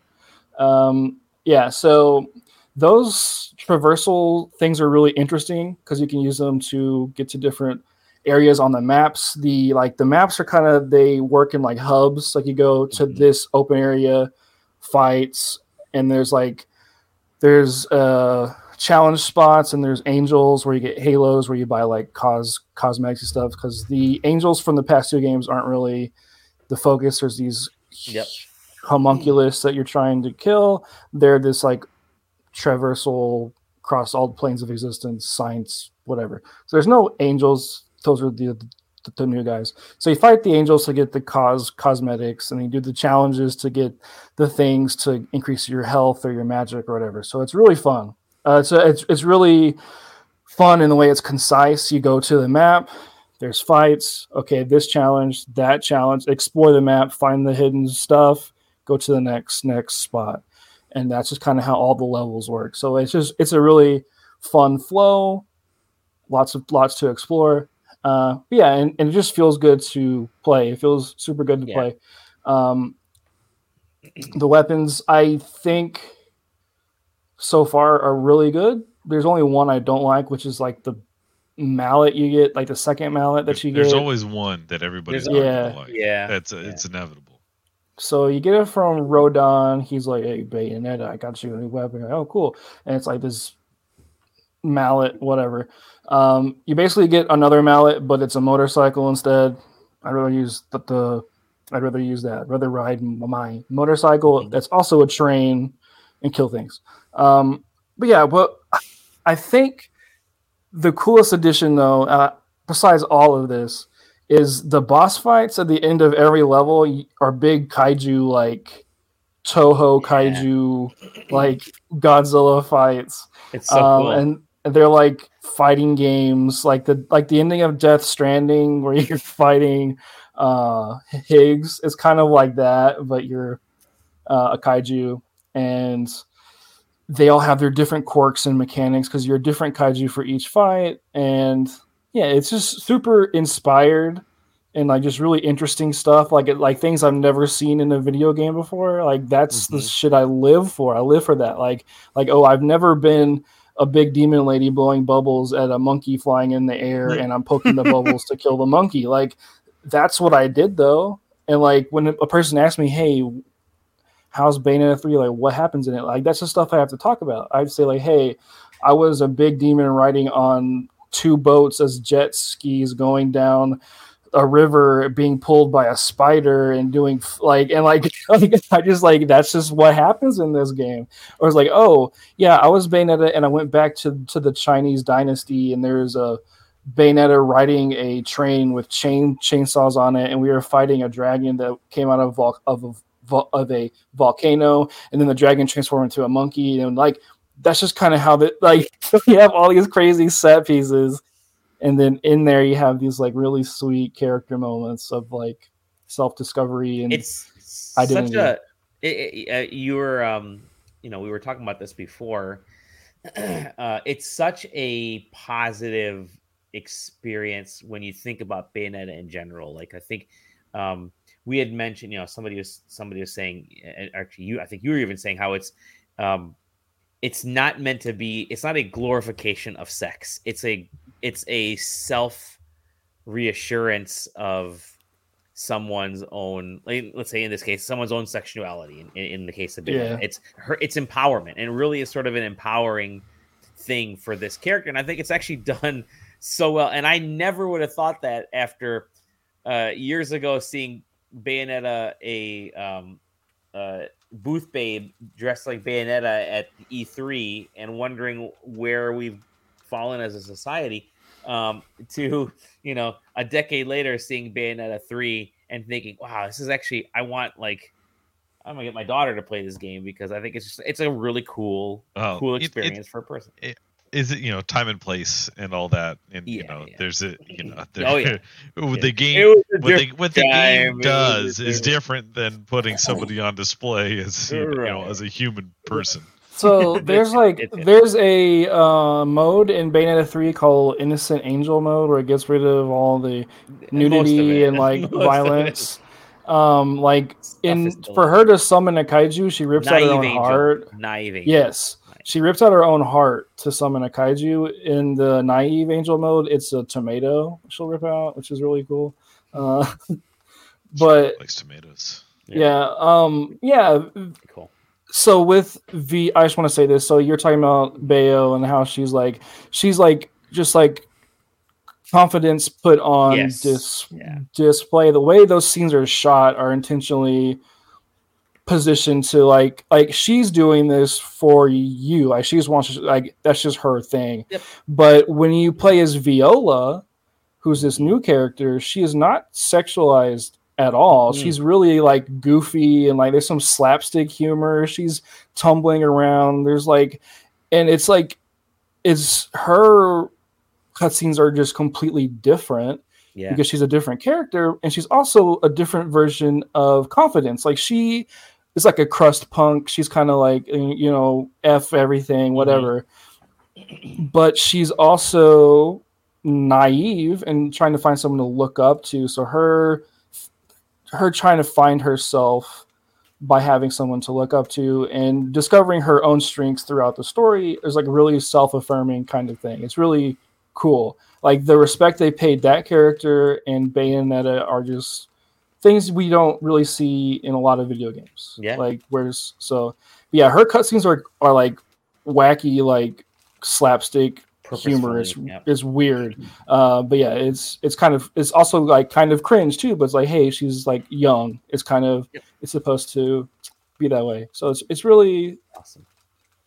Um, yeah, so those traversal things are really interesting because you can use them to get to different areas on the maps. The like the maps are kind of they work in like hubs. Like you go to mm-hmm. this open area. Fights and there's like there's uh challenge spots and there's angels where you get halos where you buy like cos cosmetics and stuff because the angels from the past two games aren't really the focus. There's these yep. homunculus that you're trying to kill. They're this like traversal across all planes of existence, science, whatever. So there's no angels. Those are the The, the new guys. So you fight the angels to get the cause cosmetics, and you do the challenges to get the things to increase your health or your magic or whatever. So it's really fun. Uh, so it's it's really fun in the way it's concise. You go to the map. There's fights. Okay, this challenge, that challenge. Explore the map, find the hidden stuff. Go to the next next spot, and that's just kind of how all the levels work. So it's just it's a really fun flow. Lots of lots to explore. Uh, yeah, and, and it just feels good to play. It feels super good to yeah. play. Um, the weapons, I think, so far are really good. There's only one I don't like, which is like the mallet you get, like the second mallet that you There's get. There's always one that everybody's not yeah. like. Yeah, that's a, yeah. it's inevitable. So you get it from Rodan. He's like, "Hey, Bayonetta, I got you a new weapon." Like, oh, cool! And it's like this mallet, whatever. Um, you basically get another mallet, but it's a motorcycle instead. I'd rather use the, the I'd rather use that. I'd rather ride my motorcycle. That's also a train and kill things. Um, but yeah, but I think the coolest addition, though, uh, besides all of this, is the boss fights at the end of every level are big kaiju, like Toho kaiju, yeah. like Godzilla fights. It's so um, cool. And they're like fighting games, like the like the ending of Death Stranding, where you're fighting uh, Higgs. It's kind of like that, but you're uh, a kaiju, and they all have their different quirks and mechanics because you're a different kaiju for each fight. And yeah, it's just super inspired and like just really interesting stuff. Like it, like things I've never seen in a video game before. Like that's mm-hmm. the shit I live for. I live for that. Like like oh, I've never been a big demon lady blowing bubbles at a monkey flying in the air, and I'm poking the bubbles to kill the monkey. Like that's what I did though. And like when a person asked me, "Hey, how's Bayonetta three? Like what happens in it?" Like that's the stuff I have to talk about. I'd say like, "Hey, I was a big demon riding on two boats as jet skis going down a river being pulled by a spider and doing like and like I just like that's just what happens in this game." Or it's like, oh yeah, I was Bayonetta and I went back to to the Chinese dynasty and there's a Bayonetta riding a train with chain chainsaws on it and we were fighting a dragon that came out of vol- of a, of a volcano and then the dragon transformed into a monkey and like that's just kind of how that like you have all these crazy set pieces. And then in there, you have these like really sweet character moments of like self-discovery and it's identity. Such a it, it, you were um you know we were talking about this before. uh, it's such a positive experience when you think about Bayonetta in general. Like I think um, we had mentioned, you know, somebody was somebody was saying actually you I think you were even saying how it's um, it's not meant to be. It's not a glorification of sex. It's a It's a self reassurance of someone's own, like, let's say in this case, someone's own sexuality. In, in, in the case of Bayonetta, yeah. it's her, it's empowerment, and it really is sort of an empowering thing for this character. And I think it's actually done so well. And I never would have thought that after uh, years ago seeing Bayonetta, a um, uh, booth babe dressed like Bayonetta at E three, and wondering where we've fallen as a society, um, to, you know, a decade later seeing Bayonetta three and thinking, wow, this is actually, I want, like, I'm gonna get my daughter to play this game because I think it's just, it's a really cool, oh, cool experience it, it, for a person. It, is it, you know, time and place and all that. And, yeah, you know, yeah. there's a, you know, there, oh, yeah. the yeah. game, what, they, what the game does is different than putting somebody on display as, you right. know, as a human person. So there's like it's, it's, there's a uh, mode in Bayonetta three called Innocent Angel mode where it gets rid of all the nudity and like violence. Um, like in for her to summon a kaiju, she rips Naive out her own angel. heart. Naive Angel. Yes, Naive. She rips out her own heart to summon a kaiju. In the Naive Angel mode, it's a tomato she'll rip out, which is really cool. Uh, but she likes tomatoes. Yeah. yeah um. Yeah. Cool. So with V, I just want to say this. So you're talking about Bayo and how she's like, she's like, just like confidence put on yes. dis- yeah. display. The way those scenes are shot are intentionally positioned to like, like she's doing this for you. Like she just wants, like that's just her thing. Yep. But when you play as Viola, who's this new character, she is not sexualized at all. Mm. She's really like goofy and like there's some slapstick humor. She's tumbling around. There's like, and it's like, it's her cutscenes are just completely different yeah. because she's a different character. And she's also a different version of confidence. Like she is like a crust punk. She's kind of like, you know, F everything, whatever. Mm-hmm. But she's also naive and trying to find someone to look up to. So her, her trying to find herself by having someone to look up to and discovering her own strengths throughout the story is like a really self-affirming kind of thing. It's really cool. Like the respect they paid that character and Bayonetta are just things we don't really see in a lot of video games. Yeah. Like where's so yeah, her cutscenes are, are like wacky, like slapstick humor is yep. is weird, uh, but yeah, it's it's kind of it's also like kind of cringe too. But it's like, hey, she's like young. It's kind of yep. it's supposed to be that way. So it's it's really awesome.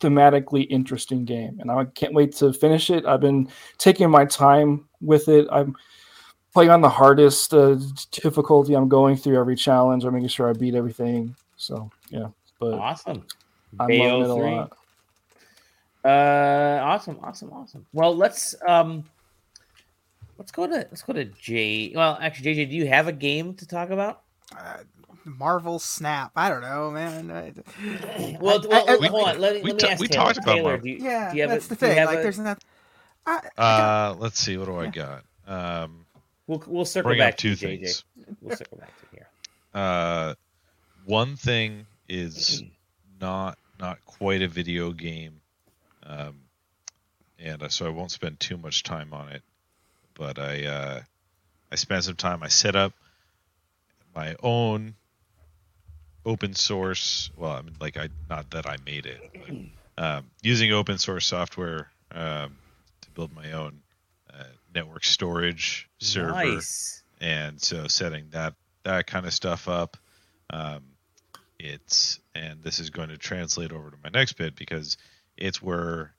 thematically interesting game, and I can't wait to finish it. I've been taking my time with it. I'm playing on the hardest uh, difficulty. I'm going through every challenge. I'm making sure I beat everything. So yeah, but awesome. I'm loving it a lot. Uh, awesome, awesome, awesome. Well, let's um, let's go to let's go to J. Well, actually, J J, do you have a game to talk about? Uh, Marvel Snap. I don't know, man. I, well, well I, I, hold we, on. Let, we let me ask we Taylor. Talked about Taylor, do you, yeah, do you have that's a, the thing. Like, a... there's not. I, I uh, let's see. What do I got? Um, we'll we'll circle back to J J. We'll circle back to here. Uh, one thing is not not quite a video game, um, and so I won't spend too much time on it. But I uh, I spent some time. I set up my own open source. Well, I mean, like I not that I made it, but, um, using open source software um, to build my own uh, network storage server, nice. And so setting that that kind of stuff up. Um, it's and this is going to translate over to my next bit because it's where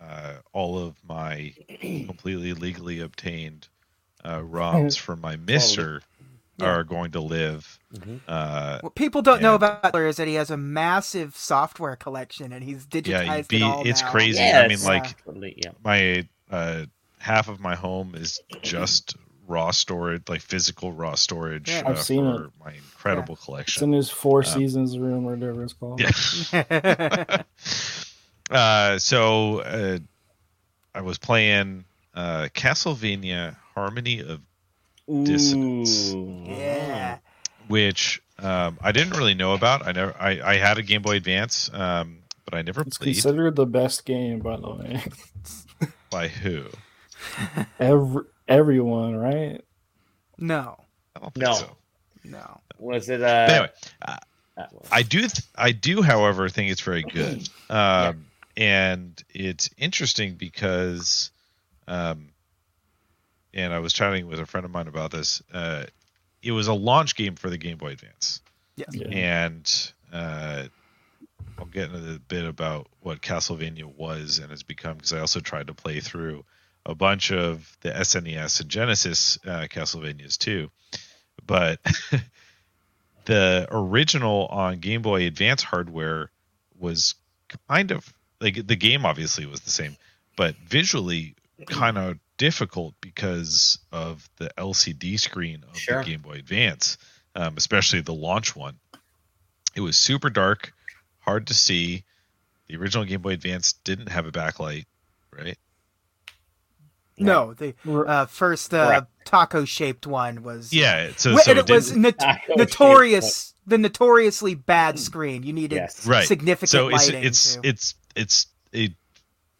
uh, all of my completely legally obtained uh, ROMs from my M I S R. Yeah. Are going to live. Mm-hmm. Uh, what people don't and, know about Taylor is that he has a massive software collection, and he's digitized yeah, be, it all. It's now. Crazy. Yeah, I mean, uh, like yeah. my uh, half of my home is just raw storage, like physical raw storage. Yeah, I've uh, seen for it. My incredible yeah. collection. It's in his Four um, Seasons room, or whatever it's called. Yeah. uh, so uh, I was playing uh, Castlevania Harmony of Dissonance. Ooh, yeah. Which um, I didn't really know about. I never. I, I had a Game Boy Advance, um, but I never it's played. It's considered the best game, by the way. By who? Every, everyone, right? No. I don't think no. so. No. Was it? Uh... Anyway, uh, I do. Th- I do, however, think it's very good, um, yeah. and it's interesting because. Um, And I was chatting with a friend of mine about this. Uh, it was a launch game for the Game Boy Advance. Yeah. yeah. And uh, I'll get into a bit about what Castlevania was and has become, because I also tried to play through a bunch of the S N E S and Genesis uh, Castlevanias too. But the original on Game Boy Advance hardware was kind of like the game obviously was the same, but visually kind of difficult because of the L C D screen of sure. the Game Boy Advance, um, especially the launch one. It was super dark, hard to see. The original Game Boy Advance didn't have a backlight, right? No, the uh, first uh, taco-shaped one was yeah. So, so it, it was not- notorious, the notoriously bad screen. You needed yes. right. significant so lighting. It's it's it's it's it,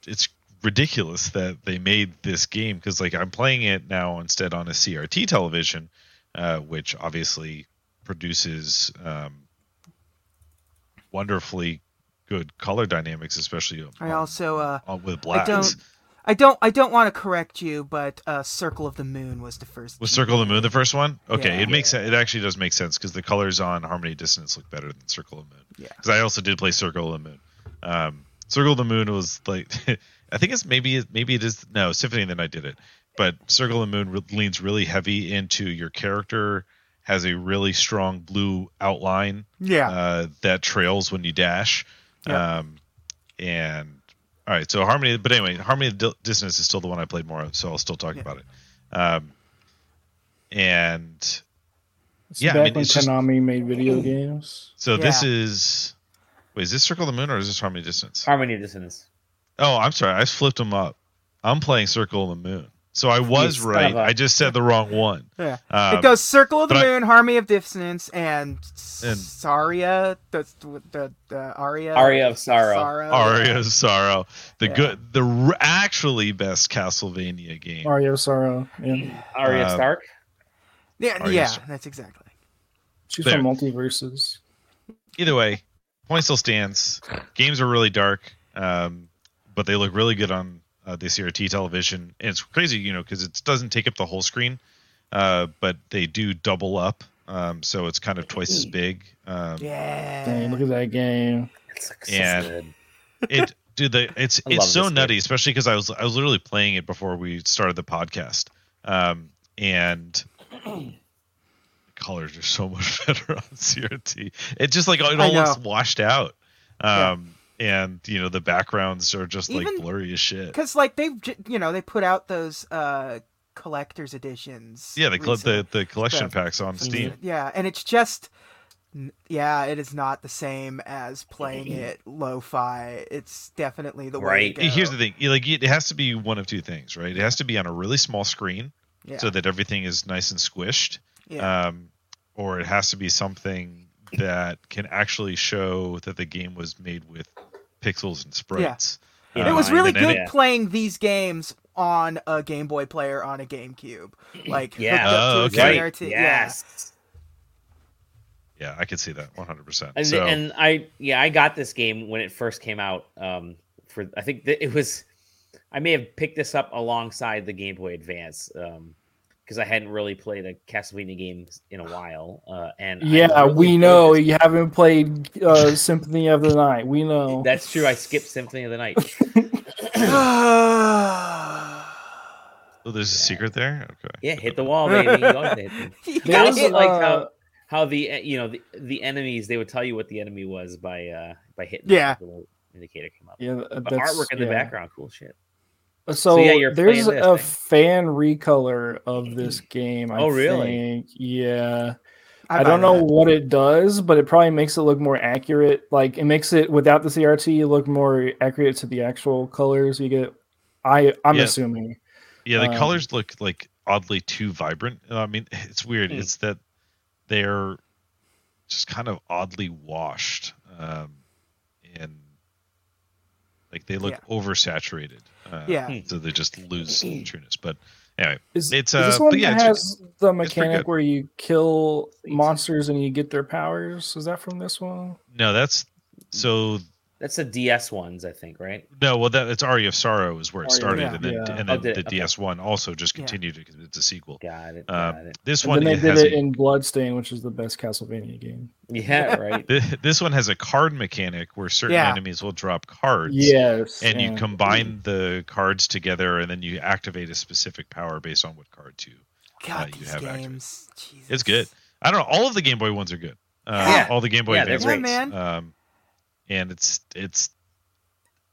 it's. ridiculous that they made this game, because like I'm playing it now instead on a C R T television, uh, which obviously produces um, wonderfully good color dynamics, especially on, I also uh, on, with blacks. I don't, I don't, I don't want to correct you, but uh, Circle of the Moon was the first. Was Circle of the Moon the first one? Okay, yeah. it makes it actually does make sense because the colors on Harmony Dissonance look better than Circle of the Moon. Yeah, because I also did play Circle of the Moon. Um, Circle of the Moon was like. I think it's maybe maybe it is no Symphony of the Night did it, but Circle of the Moon re- leans really heavy into your character has a really strong blue outline, yeah, uh, that trails when you dash, yeah. um, and all right, so Harmony, but anyway, Harmony of Dissonance is still the one I played more of, so I'll still talk yeah. about it, um, and it's yeah, back I mean, when it's Konami just, made video games. So yeah. this is wait, is this Circle of the Moon or is this Harmony of Dissonance? Harmony of Dissonance. Oh, I'm sorry. I flipped them up. I'm playing Circle of the Moon. So I was He's right. I just said the wrong one. Yeah. Um, it goes Circle of the Moon, I, Harmony of Dissonance, and, and Saria, the, the, the Aria. Aria of Sorrow. Sorrow. Aria of Sorrow. The yeah. good, the r- actually best Castlevania game. Aria of Sorrow. Yeah. Aria um, Stark? Yeah, Aria yeah Stark. That's exactly. She's there. From Multiverses. Either way, point still stands. Games are really dark. Um, But they look really good on uh, the C R T television. And it's crazy, you know, because it doesn't take up the whole screen, uh, but they do double up. Um, so it's kind of twice as big. Um, yeah. Dang, look at that game. It's so good. It, dude, the, it's I it's so nutty, especially because I was I was literally playing it before we started the podcast, um, and the colors are so much better on C R T. It just like it all looks washed out, um, yeah. and you know the backgrounds are just Even, like blurry as shit. Because like they, you know, they put out those. Uh, collector's editions yeah they cl- the the collection stuff. Packs on Steam, yeah and it's just yeah it is not the same as playing it lo-fi. It's definitely the right way to go. Here's the thing, like it has to be one of two things, right? It has to be on a really small screen yeah. so that everything is nice and squished, yeah. um or it has to be something that can actually show that the game was made with pixels and sprites. yeah. you know, um, it was really good it, playing these games on a Game Boy player on a GameCube, like yeah, oh, okay, C R T. yes, yeah. yeah, I could see that one hundred percent. And, so. and I, yeah, I got this game when it first came out. Um, for I think that it was, I may have picked this up alongside the Game Boy Advance, um, because I hadn't really played a Castlevania game in a while. Uh, and yeah, I we know you haven't played uh, Symphony of the Night. We know that's true. I skipped Symphony of the Night. Oh, there's yeah. a secret there? Okay. Yeah, hit the wall, baby. You always hit them. I also like uh, how, how the you know the, the enemies, they would tell you what the enemy was by uh by hitting yeah. the little indicator came up. Yeah, the artwork in the yeah. background, cool shit. So, so yeah, you're there's this, a fan recolor of this game. I oh really? Think. Yeah. I, I don't know that. What it does, but it probably makes it look more accurate. Like it makes it without the C R T look more accurate to the actual colors you get. I I'm yeah. assuming. Yeah, the um, colors look like oddly too vibrant. I mean, it's weird. Hmm. It's that they're just kind of oddly washed, um, and like they look yeah. oversaturated. Uh, yeah, so they just lose trueness. But anyway, is, it's is uh, this one but yeah, that has it's, the mechanic where you kill monsters and you get their powers. Is that from this one? No, that's so. That's the D S ones, I think, right? No, well, that it's Aria of Sorrow is where it started, yeah, and then, yeah. and then oh, the okay. D S one also just continued because yeah. it's a sequel. Got it. Got it. Um, this and one then they it did it a, in Bloodstained, which is the best Castlevania game. Yeah, right. This, this one has a card mechanic where certain yeah. enemies will drop cards. Yes, and yeah. you combine the cards together, and then you activate a specific power based on what card you God, uh, you these have games. activated. Jesus. It's good. I don't know. All of the Game Boy ones are good. Uh, yeah. All the Game Boy yeah, Advance ones. Man. Um, And it's it's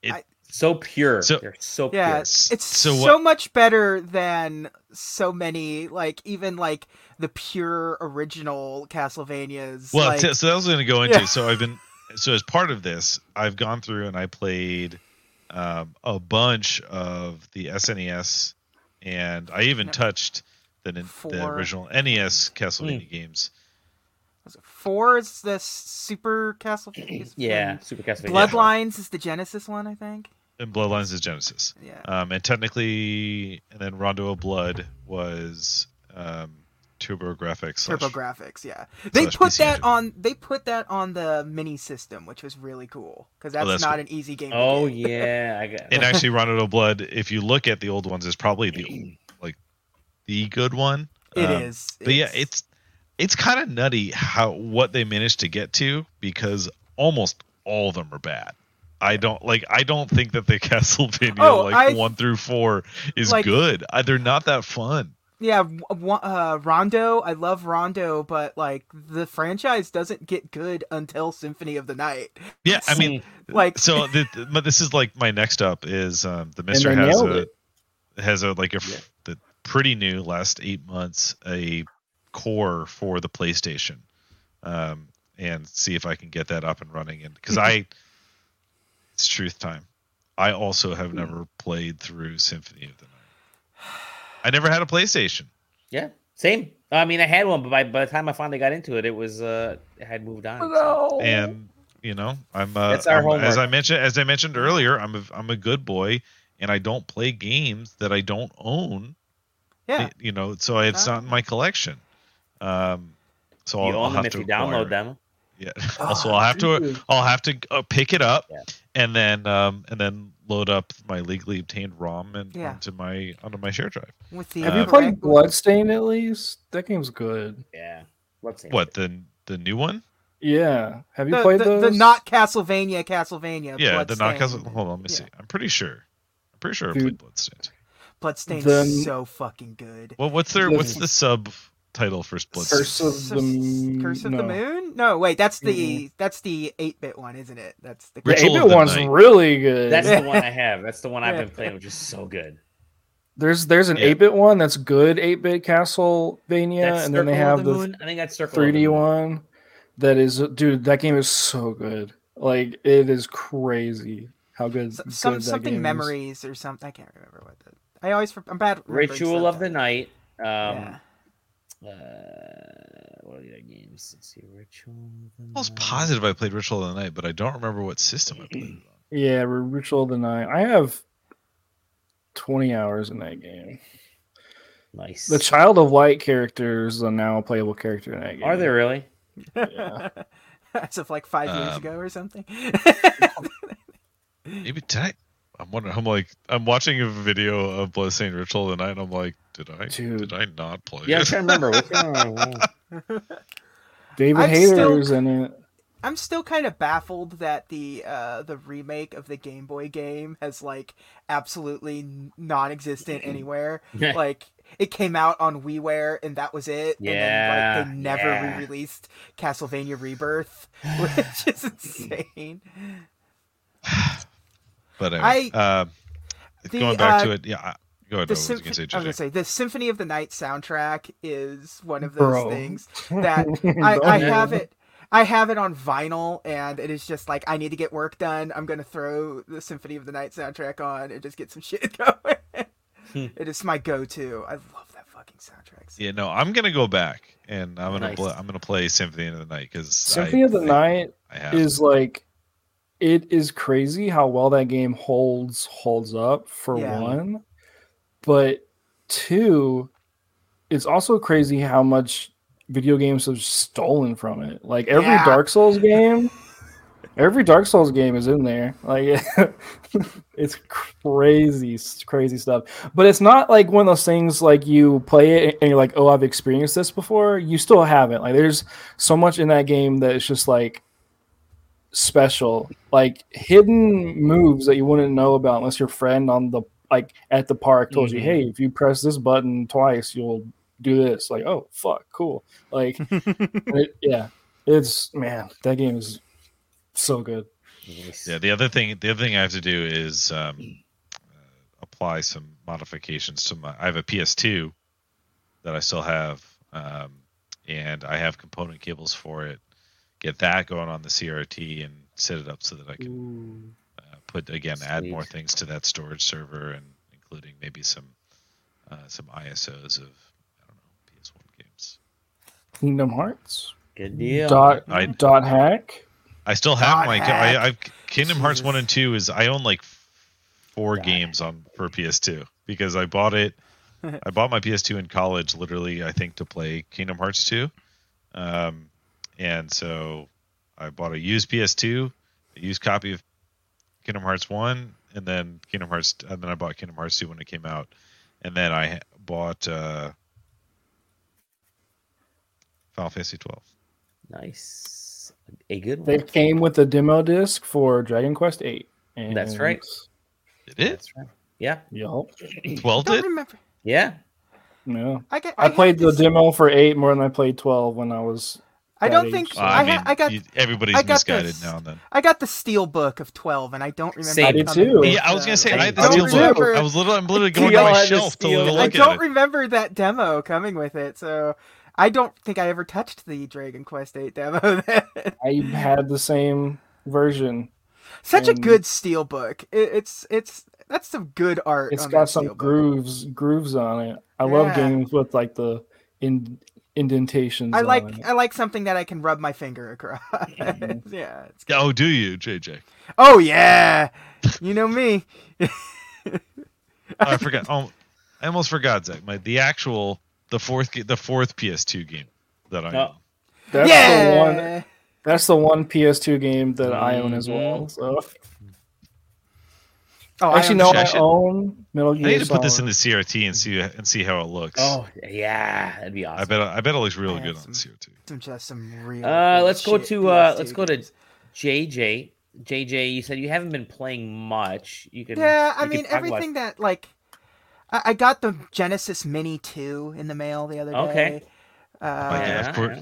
it's I, so pure. So, They're so yeah, pure. It's so, so much better than so many, like even like the pure original Castlevanias. Well, like, t- so that was going to go into. Yeah. So I've been so as part of this, I've gone through and I played um, a bunch of the S N E S, and I even no. touched the, the original N E S Castlevania mm. games. Four is the Super Castlevania. yeah, Super Castlevania. Bloodlines is the Genesis one, I think. And Bloodlines is Genesis. Yeah. Um, and technically, and then Rondo of Blood was um, TurboGrafx. TurboGrafx, yeah. They put that on. They put that on the mini system, which was really cool because that's, oh, that's not cool. an easy game. Oh to get. yeah, I got. And actually, Rondo of Blood, if you look at the old ones, is probably the like the good one. It um, is. But it's... yeah, it's. It's kind of nutty how what they managed to get to because almost all of them are bad. I don't like. I don't think that the Castlevania oh, like I, one through four is like, good. I, they're not that fun. Yeah, uh, Rondo. I love Rondo, but like the franchise doesn't get good until Symphony of the Night. Yeah, I mean, like so. The, the, this is like my next up is um, the Mister has a, has a like a yeah. the pretty new last eight months a. core for the PlayStation, um, and see if I can get that up and running. And because I, it's truth time. I also have never played through Symphony of the Night. I never had a PlayStation. Yeah, same. I mean, I had one, but by, by the time I finally got into it, it was uh, it had moved on. No. So. And you know, I'm uh, That's our I'm, homework. as I mentioned as I mentioned earlier, I'm a, I'm a good boy, and I don't play games that I don't own. Yeah, it, you know, so it's oh. not in my collection. Um, so I'll, I'll have to download them. Yeah. Oh, also, I'll have dude. to I'll have to uh, pick it up yeah. and then um, and then load up my legally obtained ROM and yeah. onto my onto my share drive. With the have um, you played Bloodstained at least? That game's good. Yeah. Bloodstained. What the the new one? Yeah. Have you the, played the, those? The not Castlevania, Castlevania. Yeah, the not Castlevania. Hold on, let me yeah. see. I'm pretty sure. I'm pretty sure Dude. I played Bloodstained. Bloodstained's then, so fucking good. Well, what's their? What's the subtitle for Bloodstained? Curse of the Moon. Curse of no. the Moon? No, wait, that's the mm-hmm. that's the eight-bit one, isn't it? That's the, the eight-bit one's night. Really good. That's the one I have. That's the one I've been playing, which is so good. There's there's an eight yeah. bit one that's good eight bit Castlevania, that's and then they have the, the I think that's three D one that is dude that game is so good, like it is crazy how good, so, good some, that something game memories is. Or something I can't remember what the, I always I'm bad Ritual of the Night um yeah. uh, what are the other games? Let's see, Ritual of the Night. I was positive I played Ritual of the Night, but I don't remember what system I played it on. Yeah, Ritual of the Night. I have twenty hours in that game. Nice. The Child of Light character is a now playable character in that game. Are they really? Yeah. As of like five um, years ago or something. Maybe tonight. I'm wondering. I'm like, I'm watching a video of Bloodstained Ritual tonight, and I'm like, did I? Dude. Did I not play? Yeah, it? I can't remember. What's going on? David Hayter's still... in it. I'm still kind of baffled that the uh, the remake of the Game Boy game has like absolutely non-existent anywhere. Like it came out on WiiWare and that was it. Yeah, and then, like, they never yeah. re-released Castlevania Rebirth, which is insane. But anyway, I uh, the, going back uh, to it, yeah. I- Go ahead, the no, symf- say, I was gonna say the Symphony of the Night soundtrack is one of those Bro. things that I, I have it. I have it on vinyl, and it is just like, I need to get work done. I'm going to throw the Symphony of the Night soundtrack on and just get some shit going. Hmm. It is my go-to. I love that fucking soundtrack. Yeah, no, I'm going to go back, and I'm going nice. to I'm gonna play Symphony of the Night. Cause Symphony I, of the I, Night I is it. like, it is crazy how well that game holds holds up, for yeah. one. But two, it's also crazy how much video games have stolen from it. Like every yeah. Dark Souls game, every Dark Souls game is in there. Like it's crazy, crazy stuff. But it's not like one of those things like you play it and you're like, oh, I've experienced this before. You still haven't. Like there's so much in that game that it's just like special, like hidden moves that you wouldn't know about unless your friend on the like at the park told mm-hmm. you, hey, if you press this button twice, you'll do this. Like, oh fuck, cool. Like it, yeah, it's, man, that game is so good. Yeah, the other thing the other thing I have to do is um uh, apply some modifications to my I have a P S two that I still have, um and I have component cables for it. Get that going on the C R T and set it up so that I can uh, put again Sweet. add more things to that storage server, and including maybe some uh, some I S Os of Kingdom Hearts. Good deal. Dot, I, dot hack. I still have dot my I, I, Kingdom Jeez. Hearts one and two is I own like four dot games on for P S two because I bought it. I bought my P S two in college, literally, I think, to play Kingdom Hearts two. Um, and so I bought a used P S two, a used copy of Kingdom Hearts one, and then Kingdom Hearts, and then I bought Kingdom Hearts two when it came out, and then I bought. Uh, Final Fantasy twelve. Nice. A good one. They came with a demo disc for Dragon Quest eight. And that's right. It is. That's right. Yeah. Yup. twelve did? Yeah. No. I, get, I, I played the demo for eight more than I played twelve when I was. I don't age. think. Well, I, I, mean, ha- I got. You, everybody's I got misguided this, now and then. I got the Steelbook of twelve, and I don't remember. Same. I did too. Yeah, I was gonna say I had the Steelbook. I was literally, I'm literally going to my shelf to look at it. I don't remember that demo coming with it, so. I don't think I ever touched the Dragon Quest eight demo. Then. I had the same version. Such and a good steelbook. It, it's it's that's some good art. It's on got some grooves book. grooves on it. I yeah. love games with like the in, indentations. I like on it. I like something that I can rub my finger across. Mm-hmm. Yeah. It's good. Oh, do you, J J? Oh yeah. You know me. I, I forgot. Oh, I almost forgot, Zach. My the actual. The fourth, the fourth P S two game that I no. own. That's yeah! the one. That's the one P S two game that I own as well. So. Oh, actually, no, I, I own Metal Gear Solid. I need to put this in the C R T and see and see how it looks. Oh, yeah, that'd be awesome. I bet I bet it looks really yeah, good some, on C R T. Some, just some real. Uh, let's go to uh, let's go to J J. J J, you said you haven't been playing much. You can yeah, I mean everything about... that like. I, I got the Genesis Mini two in the mail the other day. Okay. Uh, oh, yeah, of course,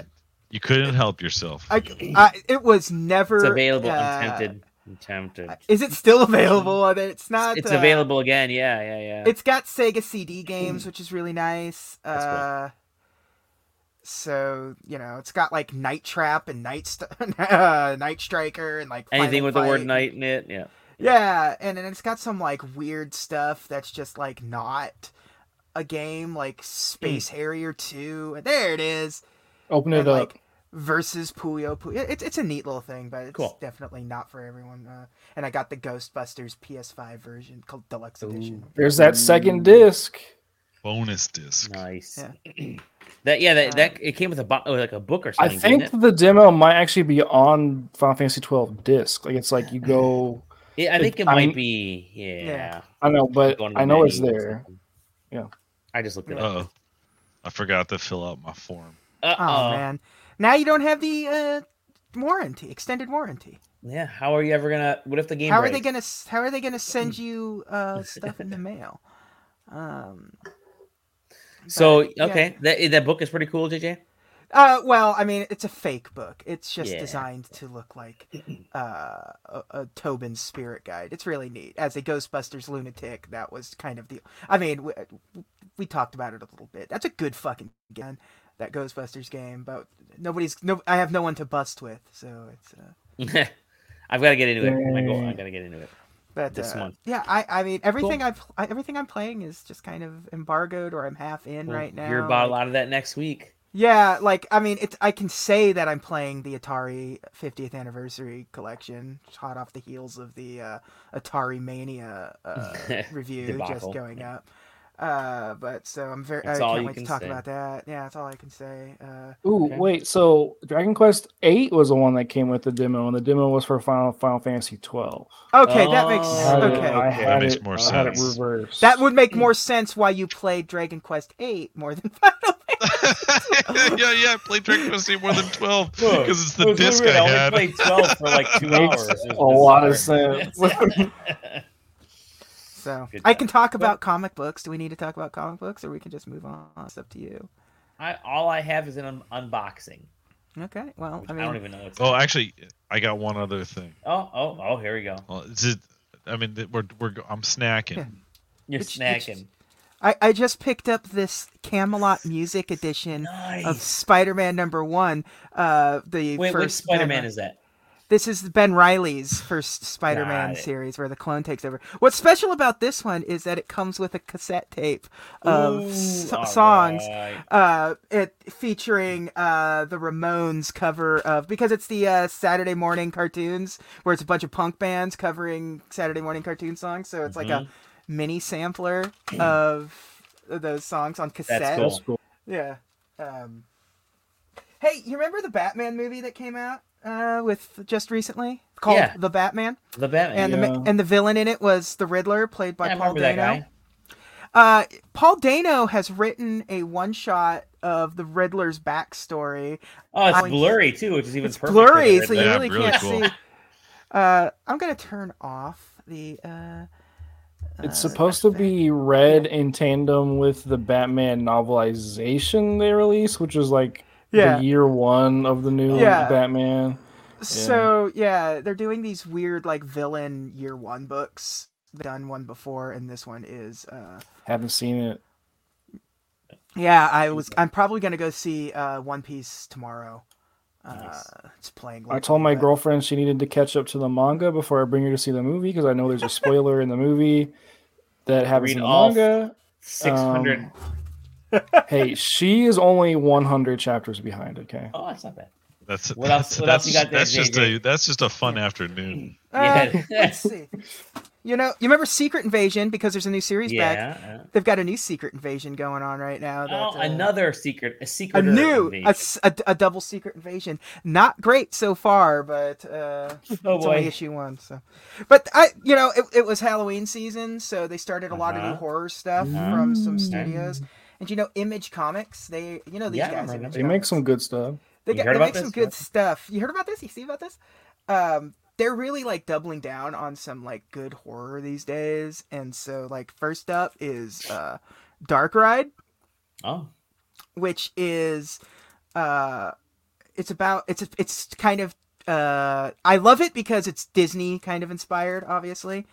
you couldn't help yourself. I, I, it was never it's available. Uh, Tempted. Tempted. Is it still available? It's not. It's uh, available again. Yeah, yeah, yeah. It's got Sega C D games, which is really nice. That's uh, cool. So you know, it's got like Night Trap and Night St- uh, Night Striker and like anything with fight. The word "night" in it. Yeah. Yeah, and then it's got some like weird stuff that's just like not a game, like Space Harrier two. And there it is. Open it and, up. Like, versus Puyo Puyo. It's it's a neat little thing, but it's cool. Definitely not for everyone. Uh, and I got the Ghostbusters P S five version called Deluxe Ooh. Edition. There's that second disc. Bonus disc. Nice. Yeah. That yeah, that, that it came with a bo- like a book or something. I think the demo might actually be on Final Fantasy twelve disc. Like it's like you go I think it might I'm, be, yeah. yeah. I know, but I know it's there. Yeah. I just looked it Uh-oh. up. I forgot to fill out my form. Uh-oh. Oh, man. Now you don't have the uh, warranty, extended warranty. Yeah. How are you ever going to, what if the game How breaks? are they going to, how are they going to send you uh, stuff in the mail? Um. So, but, okay. Yeah. That, that book is pretty cool, J J? Uh, well, I mean, it's a fake book. It's just yeah. designed to look like uh, a, a Tobin's spirit guide. It's really neat. As a Ghostbusters lunatic, that was kind of the... I mean, we, we talked about it a little bit. That's a good fucking game, that Ghostbusters game, but nobody's... No, I have no one to bust with, so it's... Uh... I've got to get into it. My goal, I've got to get into it. But, this uh, month. Yeah, I, I mean, everything cool. I everything I'm playing is just kind of embargoed, or I'm half in well, right now. Hear about like... a lot of that next week. Yeah, like, I mean, it's, I can say that I'm playing the Atari fiftieth Anniversary Collection, hot off the heels of the uh, Atari Mania uh, review debacle. Just going yeah. up. Uh, but, so I'm very, that's I can't wait can to talk say. about that. Yeah, that's all I can say. Uh, Ooh, okay. wait, so Dragon Quest eight was the one that came with the demo, and the demo was for Final Final Fantasy twelve. Okay, oh, that makes, okay. It, I that makes it, more I sense. That would make more sense why you played Dragon Quest eight more than Final yeah, yeah, I played Dragon Quest eight more than twelve because it's the it disc I had. I only played twelve for like two hours. A lot of sense. So I can talk about comic books. Do we need to talk about comic books, or we can just move on? It's up to you. I all I have is an un- unboxing. Okay. Well, I mean, I don't even know. What's oh, actually, I got one other thing. Oh, oh, oh! Here we go. Well, it's just, I mean, we're we're I'm snacking. Yeah. You're it's, snacking. It's, I, I just picked up this Camelot Music Edition nice. of Spider-Man number one. Uh, the Wait, first which Spider-Man Ben, is that? This is Ben Reilly's first Spider-Man series where the clone takes over. What's special about this one is that it comes with a cassette tape of Ooh, s- songs right. uh, it featuring uh, the Ramones cover of... Because it's the uh, Saturday morning cartoons where it's a bunch of punk bands covering Saturday morning cartoon songs. So it's mm-hmm. like a... mini sampler of those songs on cassette. That's cool. That's cool. Yeah. Um, hey, you remember the Batman movie that came out uh, with just recently called yeah. The Batman? The Batman. And yeah. the and the villain in it was the Riddler, played by yeah, Paul Dano. That guy. Uh, Paul Dano has written a one-shot of the Riddler's backstory. Oh, it's on... blurry too, which is even it's perfect. Blurry, for the so you yeah, really, really can't cool. see. Uh, I'm gonna turn off the. Uh... It's supposed to be read in tandem with the Batman novelization they released, which is like yeah. the year one of the new yeah. Batman. Yeah. So, yeah, they're doing these weird like villain year one books. They've done one before, and this one is... Uh... Haven't seen it. Yeah, I was, I'm probably going to go see uh, One Piece tomorrow. Nice. Uh, it's playing. I told my girlfriend she needed to catch up to the manga before I bring her to see the movie because I know there's a spoiler in the movie that happens in the manga. six hundred Um, hey, she is only one hundred chapters behind. Okay. Oh, that's not bad. That's what else? What that's, else you got there? That's J J? just a that's just a fun afternoon. Uh, let's see. You know, you remember Secret Invasion, because there's a new series yeah. back. They've got a new Secret Invasion going on right now. That, oh, uh, another secret, a secret, a new, a, a, a double Secret Invasion. Not great so far, but uh, oh, it's only issue one. So, but I, you know, it, it was Halloween season, so they started a lot uh-huh. of new horror stuff mm-hmm. from some studios. And you know, Image Comics, they, you know, these yeah, guys, Image they make some good stuff. They, got, they make this? some good what? stuff. You heard about this? You see about this? Um. They're really like doubling down on some like good horror these days. And so like first up is uh Dark Ride. Oh. Which is uh it's about it's it's kind of uh I love it because it's Disney kind of inspired, obviously.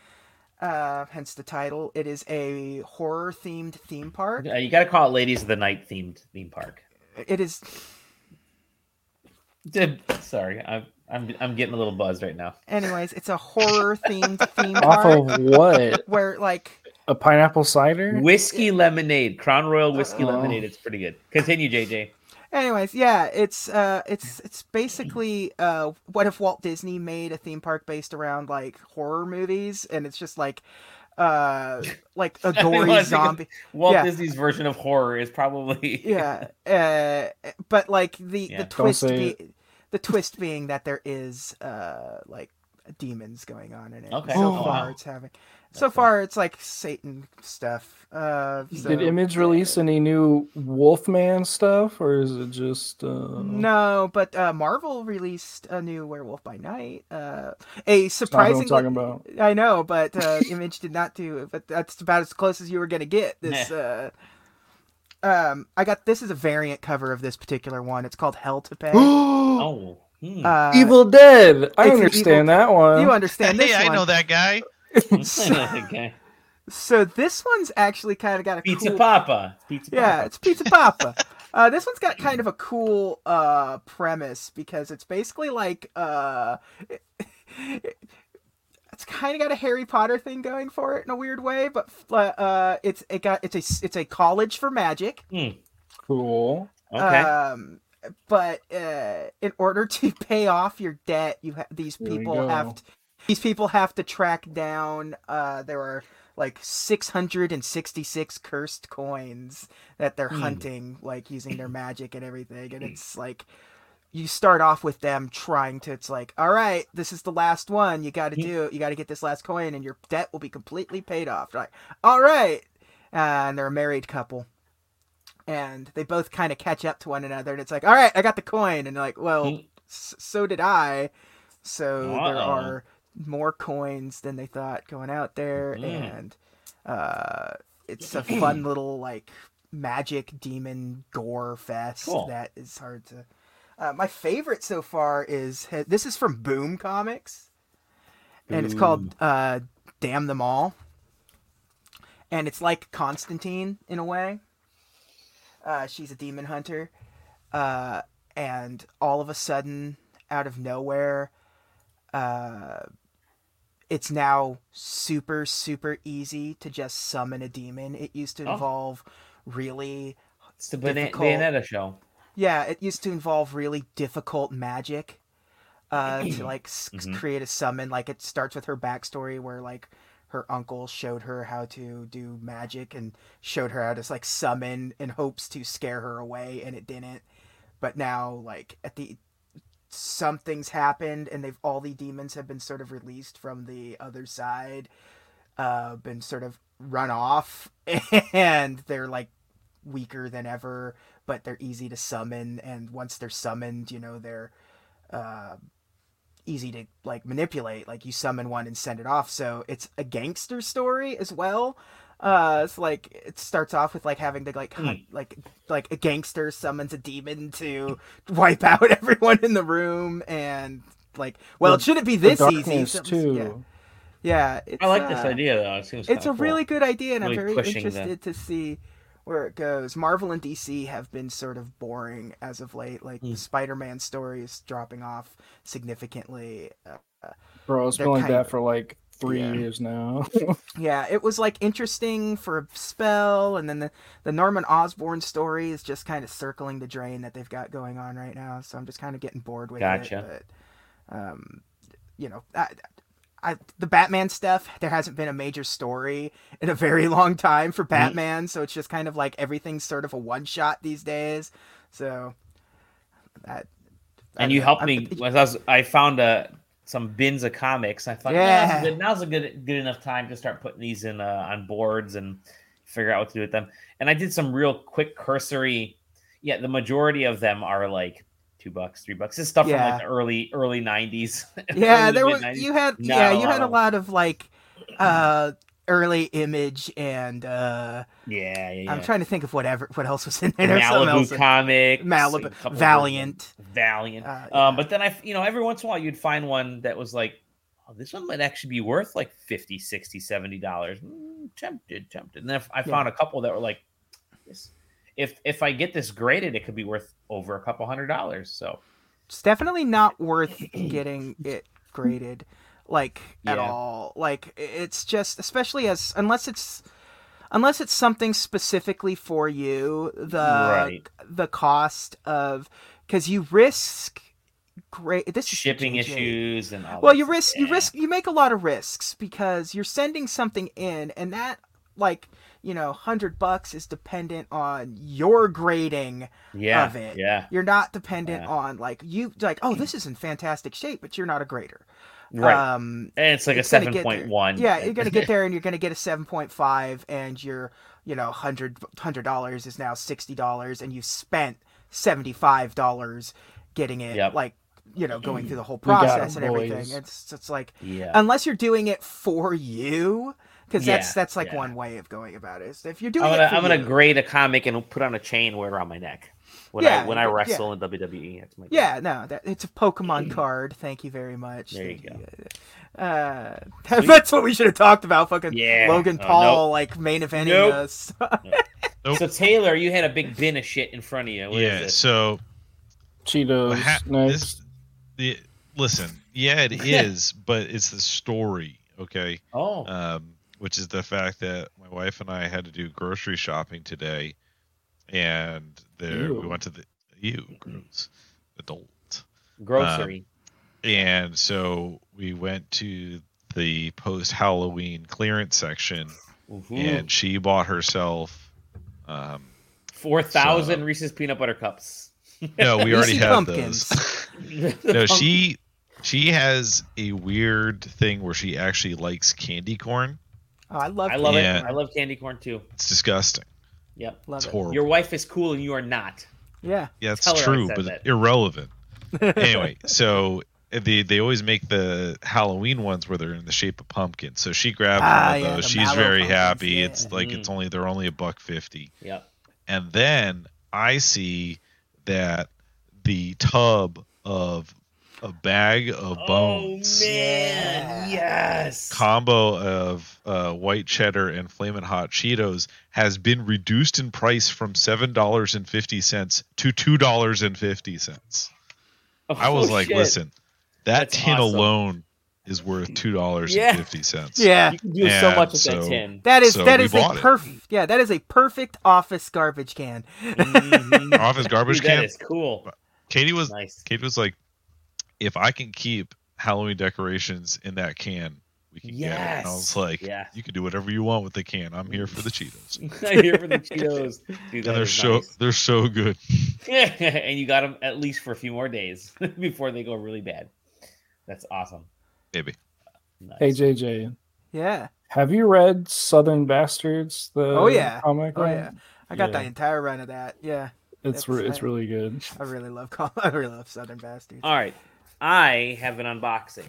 Uh hence the title. It is a horror themed theme park. You got to call it Ladies of the Night themed theme park. It is Sorry. I I'm I'm getting a little buzzed right now. Anyways, it's a horror themed theme park. Off of what? Where like a pineapple cider, whiskey lemonade, Crown Royal whiskey oh. lemonade. It's pretty good. Continue, J J. Anyways, yeah, it's uh, it's it's basically uh, what if Walt Disney made a theme park based around like horror movies, and it's just like. Uh, like a gory zombie. Walt yeah. Disney's version of horror is probably yeah. Uh, but like the yeah. the twist, be, the twist being that there is uh like demons going on in it. Okay. So oh, far wow. it's having. That's so far, cool. it's like Satan stuff. Uh, so... Did Image release any new Wolfman stuff, or is it just? Uh... No, but uh, Marvel released a new Werewolf by Night. Uh, a surprisingly, I, about. I know, but uh, Image did not do it. But that's about as close as you were gonna get. This, uh... um, I got this is a variant cover of this particular one. It's called Hell to Pay. oh, hmm. uh, Evil Dead. I understand evil... that one. You understand this? Hey, I one. know that guy. so, okay. so this one's actually kind of got a pizza cool... papa. Pizza yeah, papa. it's pizza papa. uh, this one's got kind of a cool uh, premise because it's basically like uh, it, it, it's kind of got a Harry Potter thing going for it in a weird way, but uh, it's it got it's a it's a college for magic. Mm. Cool. Okay. Um, but uh, in order to pay off your debt, you ha- these there people have to. These people have to track down, uh, there are like six hundred sixty-six cursed coins that they're mm. hunting, like using their magic and everything. And it's like, you start off with them trying to, it's like, all right, this is the last one. You got to do it. You got to get this last coin and your debt will be completely paid off. Like, all right. Uh, and they're a married couple. And they both kind of catch up to one another. And it's like, all right, I got the coin. And they're like, well, mm. s- so did I. So wow. there are... more coins than they thought going out there mm. and uh it's a fun little like magic demon gore fest cool. that is hard to uh, my favorite so far is this is from Boom Comics and Ooh. it's called uh Damn Them All and it's like Constantine in a way. Uh she's a demon hunter uh and all of a sudden out of nowhere uh it's now super, super easy to just summon a demon. It used to involve oh. really It's the difficult... Bayonetta show. Yeah, it used to involve really difficult magic uh, to, like, mm-hmm. create a summon. Like, it starts with her backstory where, like, her uncle showed her how to do magic and showed her how to, like, summon in hopes to scare her away, and it didn't. But now, like, at the... something's happened and they've all the demons have been sort of released from the other side uh been sort of run off and they're like weaker than ever but they're easy to summon and once they're summoned you know they're uh easy to like manipulate like you summon one and send it off so it's a gangster story as well. Uh, it's like it starts off with like having to like hunt, mm. like like a gangster summons a demon to wipe out everyone in the room, and like well, the, it shouldn't be this easy. Too. Yeah, yeah it's, I like uh, this idea though. It seems it's a cool. really good idea, and really I'm very interested the... to see where it goes. Marvel and D C have been sort of boring as of late. Like mm. the Spider-Man story is dropping off significantly. Uh, Bro, it's been like that of... for like. Three yeah. years now. yeah, it was like interesting for a spell, and then the, the Norman Osborn story is just kind of circling the drain that they've got going on right now. So I'm just kind of getting bored with gotcha. it. Gotcha. Um, you know, I, I, the Batman stuff, there hasn't been a major story in a very long time for Batman, mm-hmm. so it's just kind of like everything's sort of a one shot these days. So that. And you helped me. I, was, I found uh, some bins of comics. I thought, yeah. now's a, good, now's a good, good enough time to start putting these in uh, on boards and figure out what to do with them. And I did some real quick cursory. Yeah, the majority of them are like two bucks, three bucks. This stuff yeah. from like the early early nineties. Yeah, there were you had Not yeah you had a lot of, of like uh, early Image and uh, yeah, yeah, yeah. I'm trying to think of whatever what else was in there. there Malibu comics, Malibu Valiant, Valiant. Uh, yeah. um, but then I you know every once in a while you'd find one that was like, oh, this one might actually be worth like fifty, sixty, seventy dollars. Mm, tempted, tempted. And then I found yeah. a couple that were like, this. If if I get this graded, it could be worth over a couple hundred dollars. So it's definitely not worth getting it graded, like yeah. at all. Like it's just, especially as unless it's unless it's something specifically for you, the right. the cost of because you risk gra- this shipping issues and all. Well, you risk yeah. you risk you make a lot of risks because you're sending something in, and that like. you know, hundred bucks is dependent on your grading yeah, of it. Yeah. You're not dependent yeah. on like you like, oh, this is in fantastic shape, but you're not a grader. Right. Um, and it's like it's a seven point one. Yeah. You're going to get there and you're going to get a seven point five and your, you know, hundred, hundred dollars is now sixty dollars and you spent seventy-five dollars getting it. Yep. Like, you know, going through the whole process and boys. everything. It's, it's like, yeah. unless you're doing it for you, Because yeah, that's that's like yeah. one way of going about it. So if you're doing, I'm gonna, it for I'm you, gonna grade a comic and put on a chain and wear it around my neck when yeah, I when I wrestle yeah. in W W E. That's my yeah, no, that, it's a Pokemon card. Thank you very much. There you Thank go. You. Uh, that's what we should have talked about. Fucking yeah. Logan Paul, uh, nope. like main eventing nope. us. nope. So Taylor, you had a big bin of shit in front of you. What yeah. is so Cheetos. Ha- this, the, listen, yeah, it is, but it's the story. Okay. Oh. Um, which is the fact that my wife and I had to do grocery shopping today, and there ew. we went to the ew, gross, adult grocery, um, and so we went to the post Halloween clearance section, mm-hmm. and she bought herself um, four thousand so, Reese's peanut butter cups. No, we already have pumpkins. those. No, she she has a weird thing where she actually likes candy corn. Oh, I love I love yeah. it. I love candy corn too. It's disgusting. Yep. Love it's it. Horrible. Your wife is cool and you are not. Yeah. Yeah, it's Tell true, but that. irrelevant. Anyway, so they they always make the Halloween ones where they're in the shape of pumpkin. So she grabbed ah, one of yeah, those. She's very pumpkins. happy. Yeah. It's like mm. it's only they're only a buck fifty. Yep. And then I see that the tub of a bag of bones. Oh man, yes. Combo of uh, white cheddar and Flamin' Hot Cheetos has been reduced in price from seven dollars and fifty cents to two dollars and fifty cents. Oh, I was like, shit. listen, that That's tin awesome. alone is worth two dollars yeah. and fifty cents. Yeah, you can do and so much with so, that tin. That is so that is a perfect. Yeah, that is a perfect office garbage can. Mm-hmm. Office garbage Dude, can. That is cool. Katie was nice. Katie was like. If I can keep Halloween decorations in that can, we can yes. get it. And I was like, yeah. you can do whatever you want with the can. I'm here for the Cheetos. I'm here for the Cheetos. Dude, and they're so nice. they're so good. And you got them at least for a few more days before they go really bad. That's awesome. Maybe. Nice. Hey, J J. Yeah. Have you read Southern Bastards? The oh, yeah. comic oh, yeah. I got yeah. the entire run of that. Yeah. It's re- it's really good. I really love I really love Southern Bastards. All right. I have an unboxing.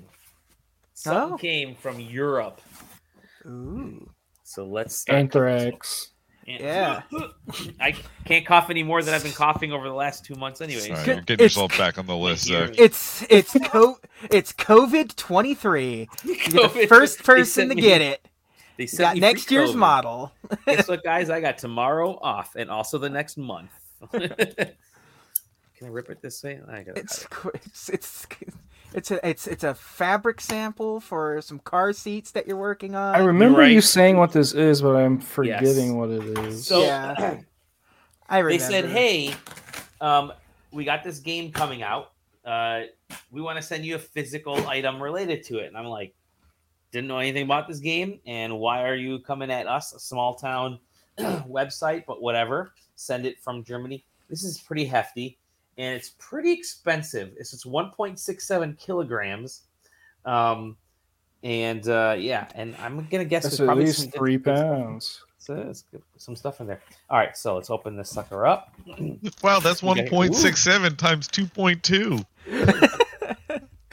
Some oh. came from Europe. Ooh. So let's start. D R X. Yeah. I can't cough any more than I've been coughing over the last two months anyway. Sorry, you're getting yourself back on the list, Zach. It's it's co- it's COVID twenty-three. You're the first person to me, get it. They sent me next year's COVID. Model. Guess what, guys? I got tomorrow off and also the next month. Can I rip it this way? I gotta it's, it's it's it's a it's it's a fabric sample for some car seats that you're working on. I remember right. you saying what this is, but I'm forgetting yes. what it is. So yeah. I remember. They said, "Hey, um, we got this game coming out. Uh, we want to send you a physical item related to it." And I'm like, didn't know anything about this game, and why are you coming at us, a small town website, but whatever, send it from Germany. This is pretty hefty, and it's pretty expensive. It's just one point six seven kilograms. Um, and uh, yeah, and I'm gonna guess it's probably at least three pounds. So some stuff in there. All right, so let's open this sucker up. Wow, that's one point six seven times two point two.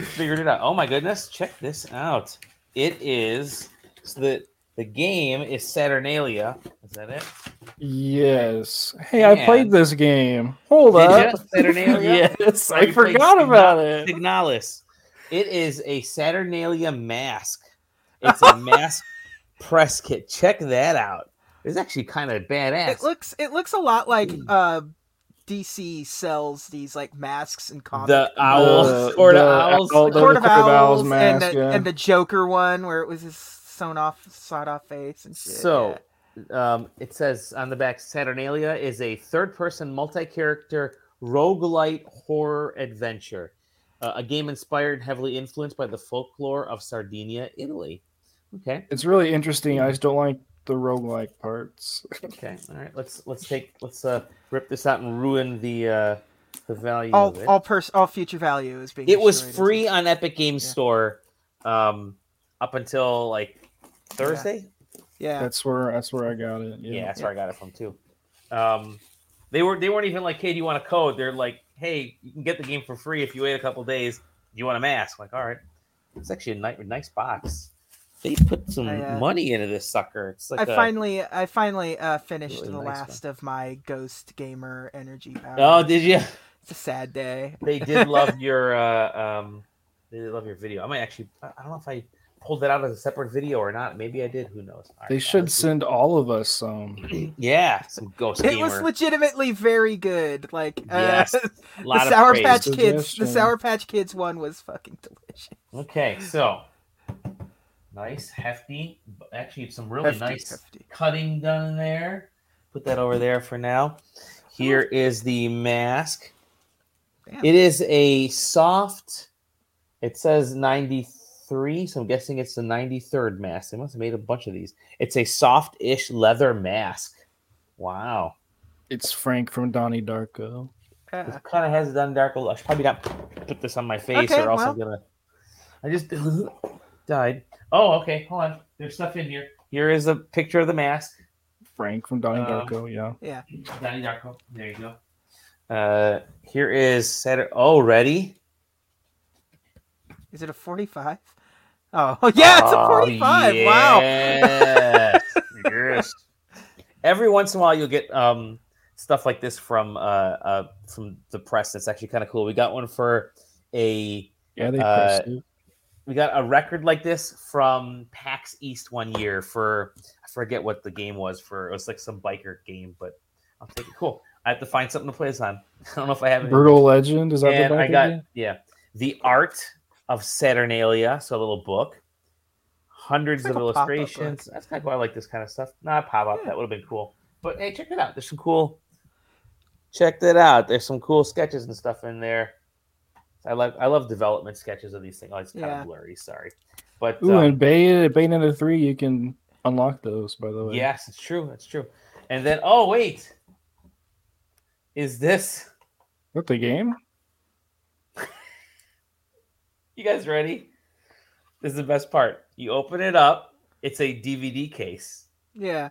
Figured it out. Oh my goodness, check this out. It is so the the game is Saturnalia. Is that it? Yes. Hey, and I played this game. Hold up. Saturnalia? Yes, I, I forgot about Sign- it. Signalis. It is a Saturnalia mask. It's a mask press kit. Check that out. It's actually kind of badass. It looks it looks a lot like uh D C sells these like masks and comics. The owls, the, or the, the owls, owl, the Court of Owls, mask, and, the, yeah. and the Joker one where it was his sewn off, sawed off face and shit. So, um, it says on the back, Saturnalia is a third-person multi-character roguelite horror adventure, uh, a game inspired heavily influenced by the folklore of Sardinia, Italy. Okay, it's really interesting. I just don't like the roguelike parts. Okay, all right. Let's let's take let's uh, rip this out and ruin the uh, the value. All of it. all pers- all future value is being. It was free on Epic Games yeah. Store, um, up until like Thursday. Yeah. yeah, that's where that's where I got it. Yeah, yeah that's yeah. where I got it from too. Um, they were they weren't even like, hey, do you want a code? They're like, hey, you can get the game for free if you wait a couple days. You want a mask? I'm like, all right, it's actually a nice, nice box. They put some I, uh, money into this sucker. It's like I a, finally, I finally uh, finished really the nice last one. Of my Ghost Gamer energy powers. Oh, did you? It's a sad day. They did love your, uh, um, they did love your video. I might actually, I don't know if I pulled that out as a separate video or not. Maybe I did. Who knows? Right, they should send see. all of us some. yeah, some Ghost Gamer. It was legitimately very good. Like, uh, yes, a lot the Sour praise. Patch Kids, the Sour Patch Kids one was fucking delicious. Okay, so. Nice, hefty. Actually, some really hefty, nice hefty. cutting done there. Put that over there for now. Here is the mask. Damn. It is a soft, it says ninety-three, so I'm guessing it's the ninety-third mask. They must have made a bunch of these. It's a soft-ish leather mask. Wow. It's Frank from Donnie Darko. Uh, it kind of has Donnie Darko. I should probably not put this on my face okay, or else well. I'm going to... I just... died. Oh, okay. Hold on. There's stuff in here. Here is a picture of the mask. Frank from Donnie um, Darko. Yeah. Yeah. Donnie Darko. There you go. Uh, here is Saturn. Oh, ready? Is it a forty-five? Oh, yeah, it's a forty-five. Oh, yes. Wow. Yes. Every once in a while, you'll get um stuff like this from uh, uh from the press. That's actually kind of cool. We got one for a yeah they uh, pressed it. We got a record like this from PAX East one year for, I forget what the game was for. It was like some biker game, but I'll take it. Cool. I have to find something to play this on. I don't know if I have it. Brutal Legend? Is that and the biker I got, game? Yeah. The Art of Saturnalia. So a little book. Hundreds like of illustrations. That's kind of cool. I like this kind of stuff. Not a pop-up. Yeah. That would have been cool. But hey, check it out. There's some cool, check that out. There's some cool sketches and stuff in there. I love I love development sketches of these things. Oh, it's kind yeah. of blurry. Sorry, but ooh, um, and Bayonetta, Bayonetta three, you can unlock those. By the way, yes, it's true. It's true. And then, oh wait, is this what the game? You guys ready? This is the best part. You open it up. It's a D V D case. Yeah.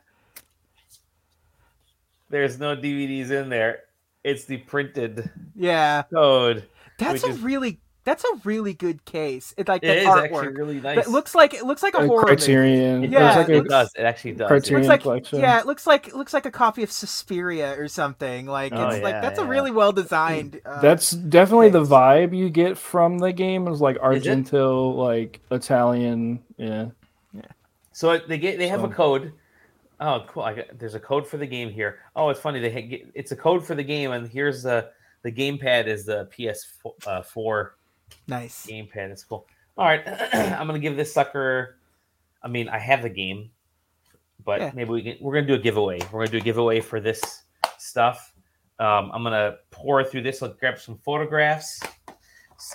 There's no D V Ds in there. It's the printed yeah code. That's Which a is, really that's a really good case. It's like it the is artwork. Actually really nice. It looks like it looks like a, a horror Criterion. Movie. It yeah, like it, looks, it does. It actually does. Criterion it looks like, yeah, it looks like it looks like a copy of Suspiria or something. Like it's oh, yeah, like that's yeah. a really well designed. Uh, that's definitely case. The vibe you get from the game. Is like Argento, is like Italian. Yeah, yeah. So they get they have so. a code. Oh, cool! I got, there's a code for the game here. Oh, it's funny. They it's a code for the game, and here's the. The gamepad is the P S four nice gamepad. It's cool. All right, I'm gonna give this sucker. I mean, I have the game, but yeah. maybe we can. We're gonna do a giveaway. We're gonna do a giveaway for this stuff. Um, I'm gonna pour through this. I'll grab some photographs.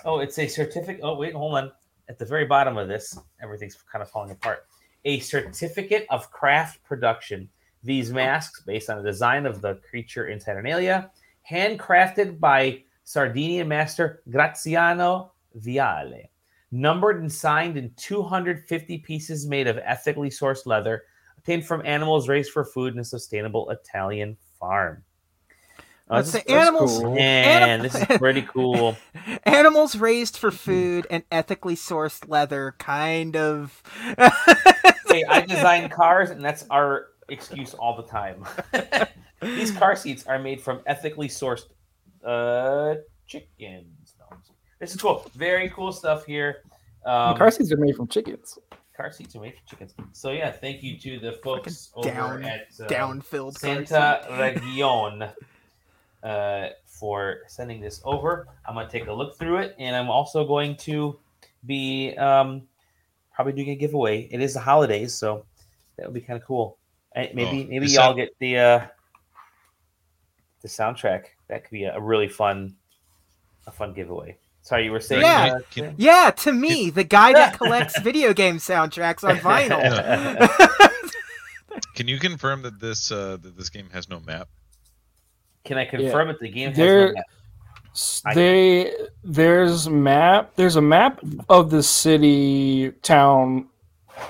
Oh, it's a certificate. Oh wait, hold on. at the very bottom of this, everything's kind of falling apart. A certificate of craft production. These masks, based on the design of the creature in Saturnalia, handcrafted by Sardinian master Graziano Viale, numbered and signed in two hundred fifty pieces made of ethically sourced leather, obtained from animals raised for food in a sustainable Italian farm. Uh, this, the animals, cool. Man, Anim- this is pretty cool. Animals raised for food and ethically sourced leather, kind of. Hey, I design cars, and that's our excuse all the time. These car seats are made from ethically sourced uh, chickens. No, this is cool. Very cool stuff here. Um, car seats are made from chickens. Car seats are made from chickens. So, yeah, thank you to the folks over down, at uh, Downfield Santa Region. Uh, for sending this over. I'm going to take a look through it, and I'm also going to be um, probably doing a giveaway. It is the holidays, so that would be kind of cool. And maybe oh, maybe y'all sound- get the uh, the soundtrack. That could be a, a really fun a fun giveaway. Sorry, you were saying? Yeah, uh, can, yeah to me, can, the guy that collects video game soundtracks on vinyl. Yeah. Can you confirm that this uh, that this game has no map? Can I confirm yeah. that the game has there, no map? They, there's map. There's a map of the city, town,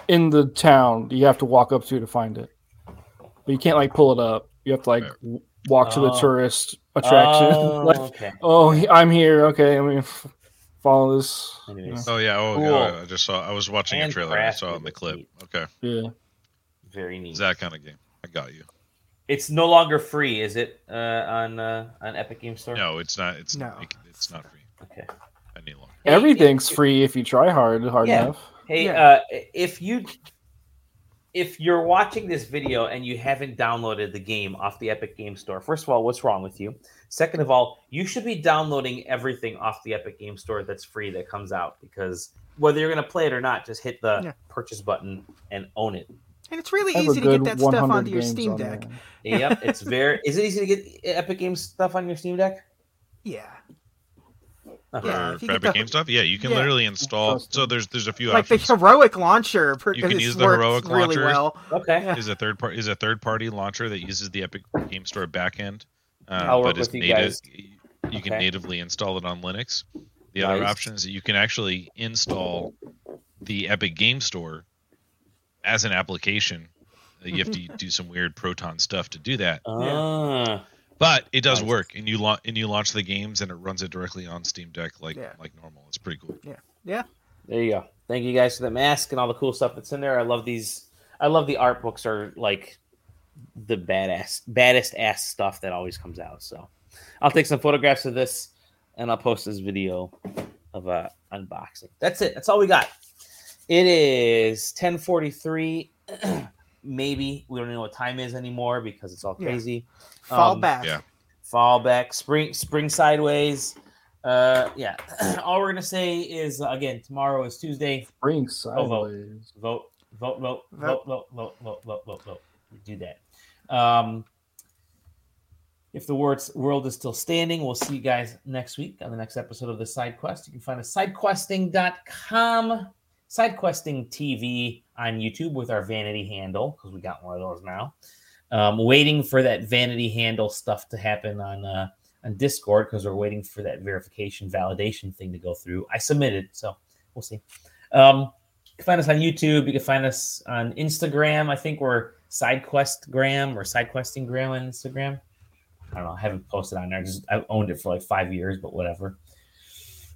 in the town. You have to walk up to to find it. But you can't, like, pull it up. You have to, like, walk oh. to the tourist attraction. Oh, like, okay. oh I'm here. Okay, let me f- follow this. You know. Oh, yeah. Oh, cool. yeah. I just saw. I was watching and a trailer. I saw it in the clip. Neat. Okay. Yeah. Very neat. It's that kind of game. I got you. It's no longer free, is it? Uh, on uh, on Epic Games Store? No, it's not. It's no. it, it's not free. Okay. Any longer. Everything's hey, free if you try hard, hard yeah. enough. Hey, yeah. uh, if you if you're watching this video and you haven't downloaded the game off the Epic Games Store, first of all, what's wrong with you? Second of all, you should be downloading everything off the Epic Games Store that's free that comes out, because whether you're going to play it or not, just hit the yeah. purchase button and own it. And it's really easy to get that stuff onto your Steam Deck. On yep, it's very... Is it easy to get Epic Games stuff on your Steam Deck? Yeah. Okay. yeah for Epic the... Games stuff? Yeah, you can yeah. literally install... So there's there's a few like options. Like the Heroic Launcher. Per... You can use the Heroic Launcher. Really well. Okay. Yeah. Is a third par- is a third-party launcher that uses the Epic Game Store backend. Uh, I'll work but with you native, guys. You okay. can natively install it on Linux. The nice. Other option is that you can actually install the Epic Game Store as an application. You have to do some weird Proton stuff to do that. Uh, but it does nice. work, and you launch and you launch the games, and it runs it directly on Steam Deck like yeah. like normal. It's pretty cool. Yeah, yeah. There you go. Thank you guys for the mask and all the cool stuff that's in there. I love these. I love the art books are like the badass, baddest ass stuff that always comes out. So I'll take some photographs of this, and I'll post this video of a uh, unboxing. That's it. That's all we got. It is ten forty-three, maybe. We don't know what time is anymore because it's all crazy. Yeah. Fall um, back. Yeah. Fall back. Spring spring sideways. Uh, yeah. All we're going to say is, uh, again, tomorrow is Tuesday. Spring sideways. Oh, vote. Vote, vote, vote, vote, vote, vote, vote, vote, vote, vote. Do that. Um, if the world is still standing, we'll see you guys next week on the next episode of The Side Quest. You can find us at side questing dot com. SideQuesting T V on YouTube with our vanity handle, because we got one of those now. Um, waiting for that vanity handle stuff to happen on uh, on Discord, because we're waiting for that verification validation thing to go through. I submitted, so we'll see. Um, you can find us on YouTube. You can find us on Instagram. I think we're SideQuestgram or SideQuestinggram on Instagram. I don't know. I haven't posted on there. Just I've owned it for like five years, but whatever.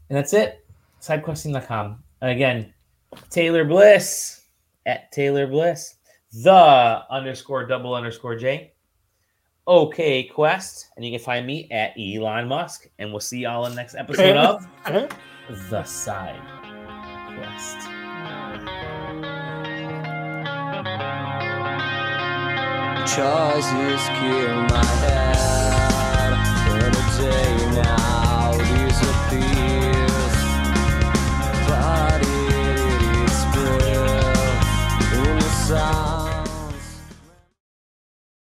And that's it. SideQuesting dot com. And again, Taylor Bliss at Taylor Bliss, the underscore double underscore J, okay Quest, and you can find me at Elon Musk, and we'll see y'all in the next episode of The Side Quest. Choices kill my head, and a day now disappears. Body. Sound.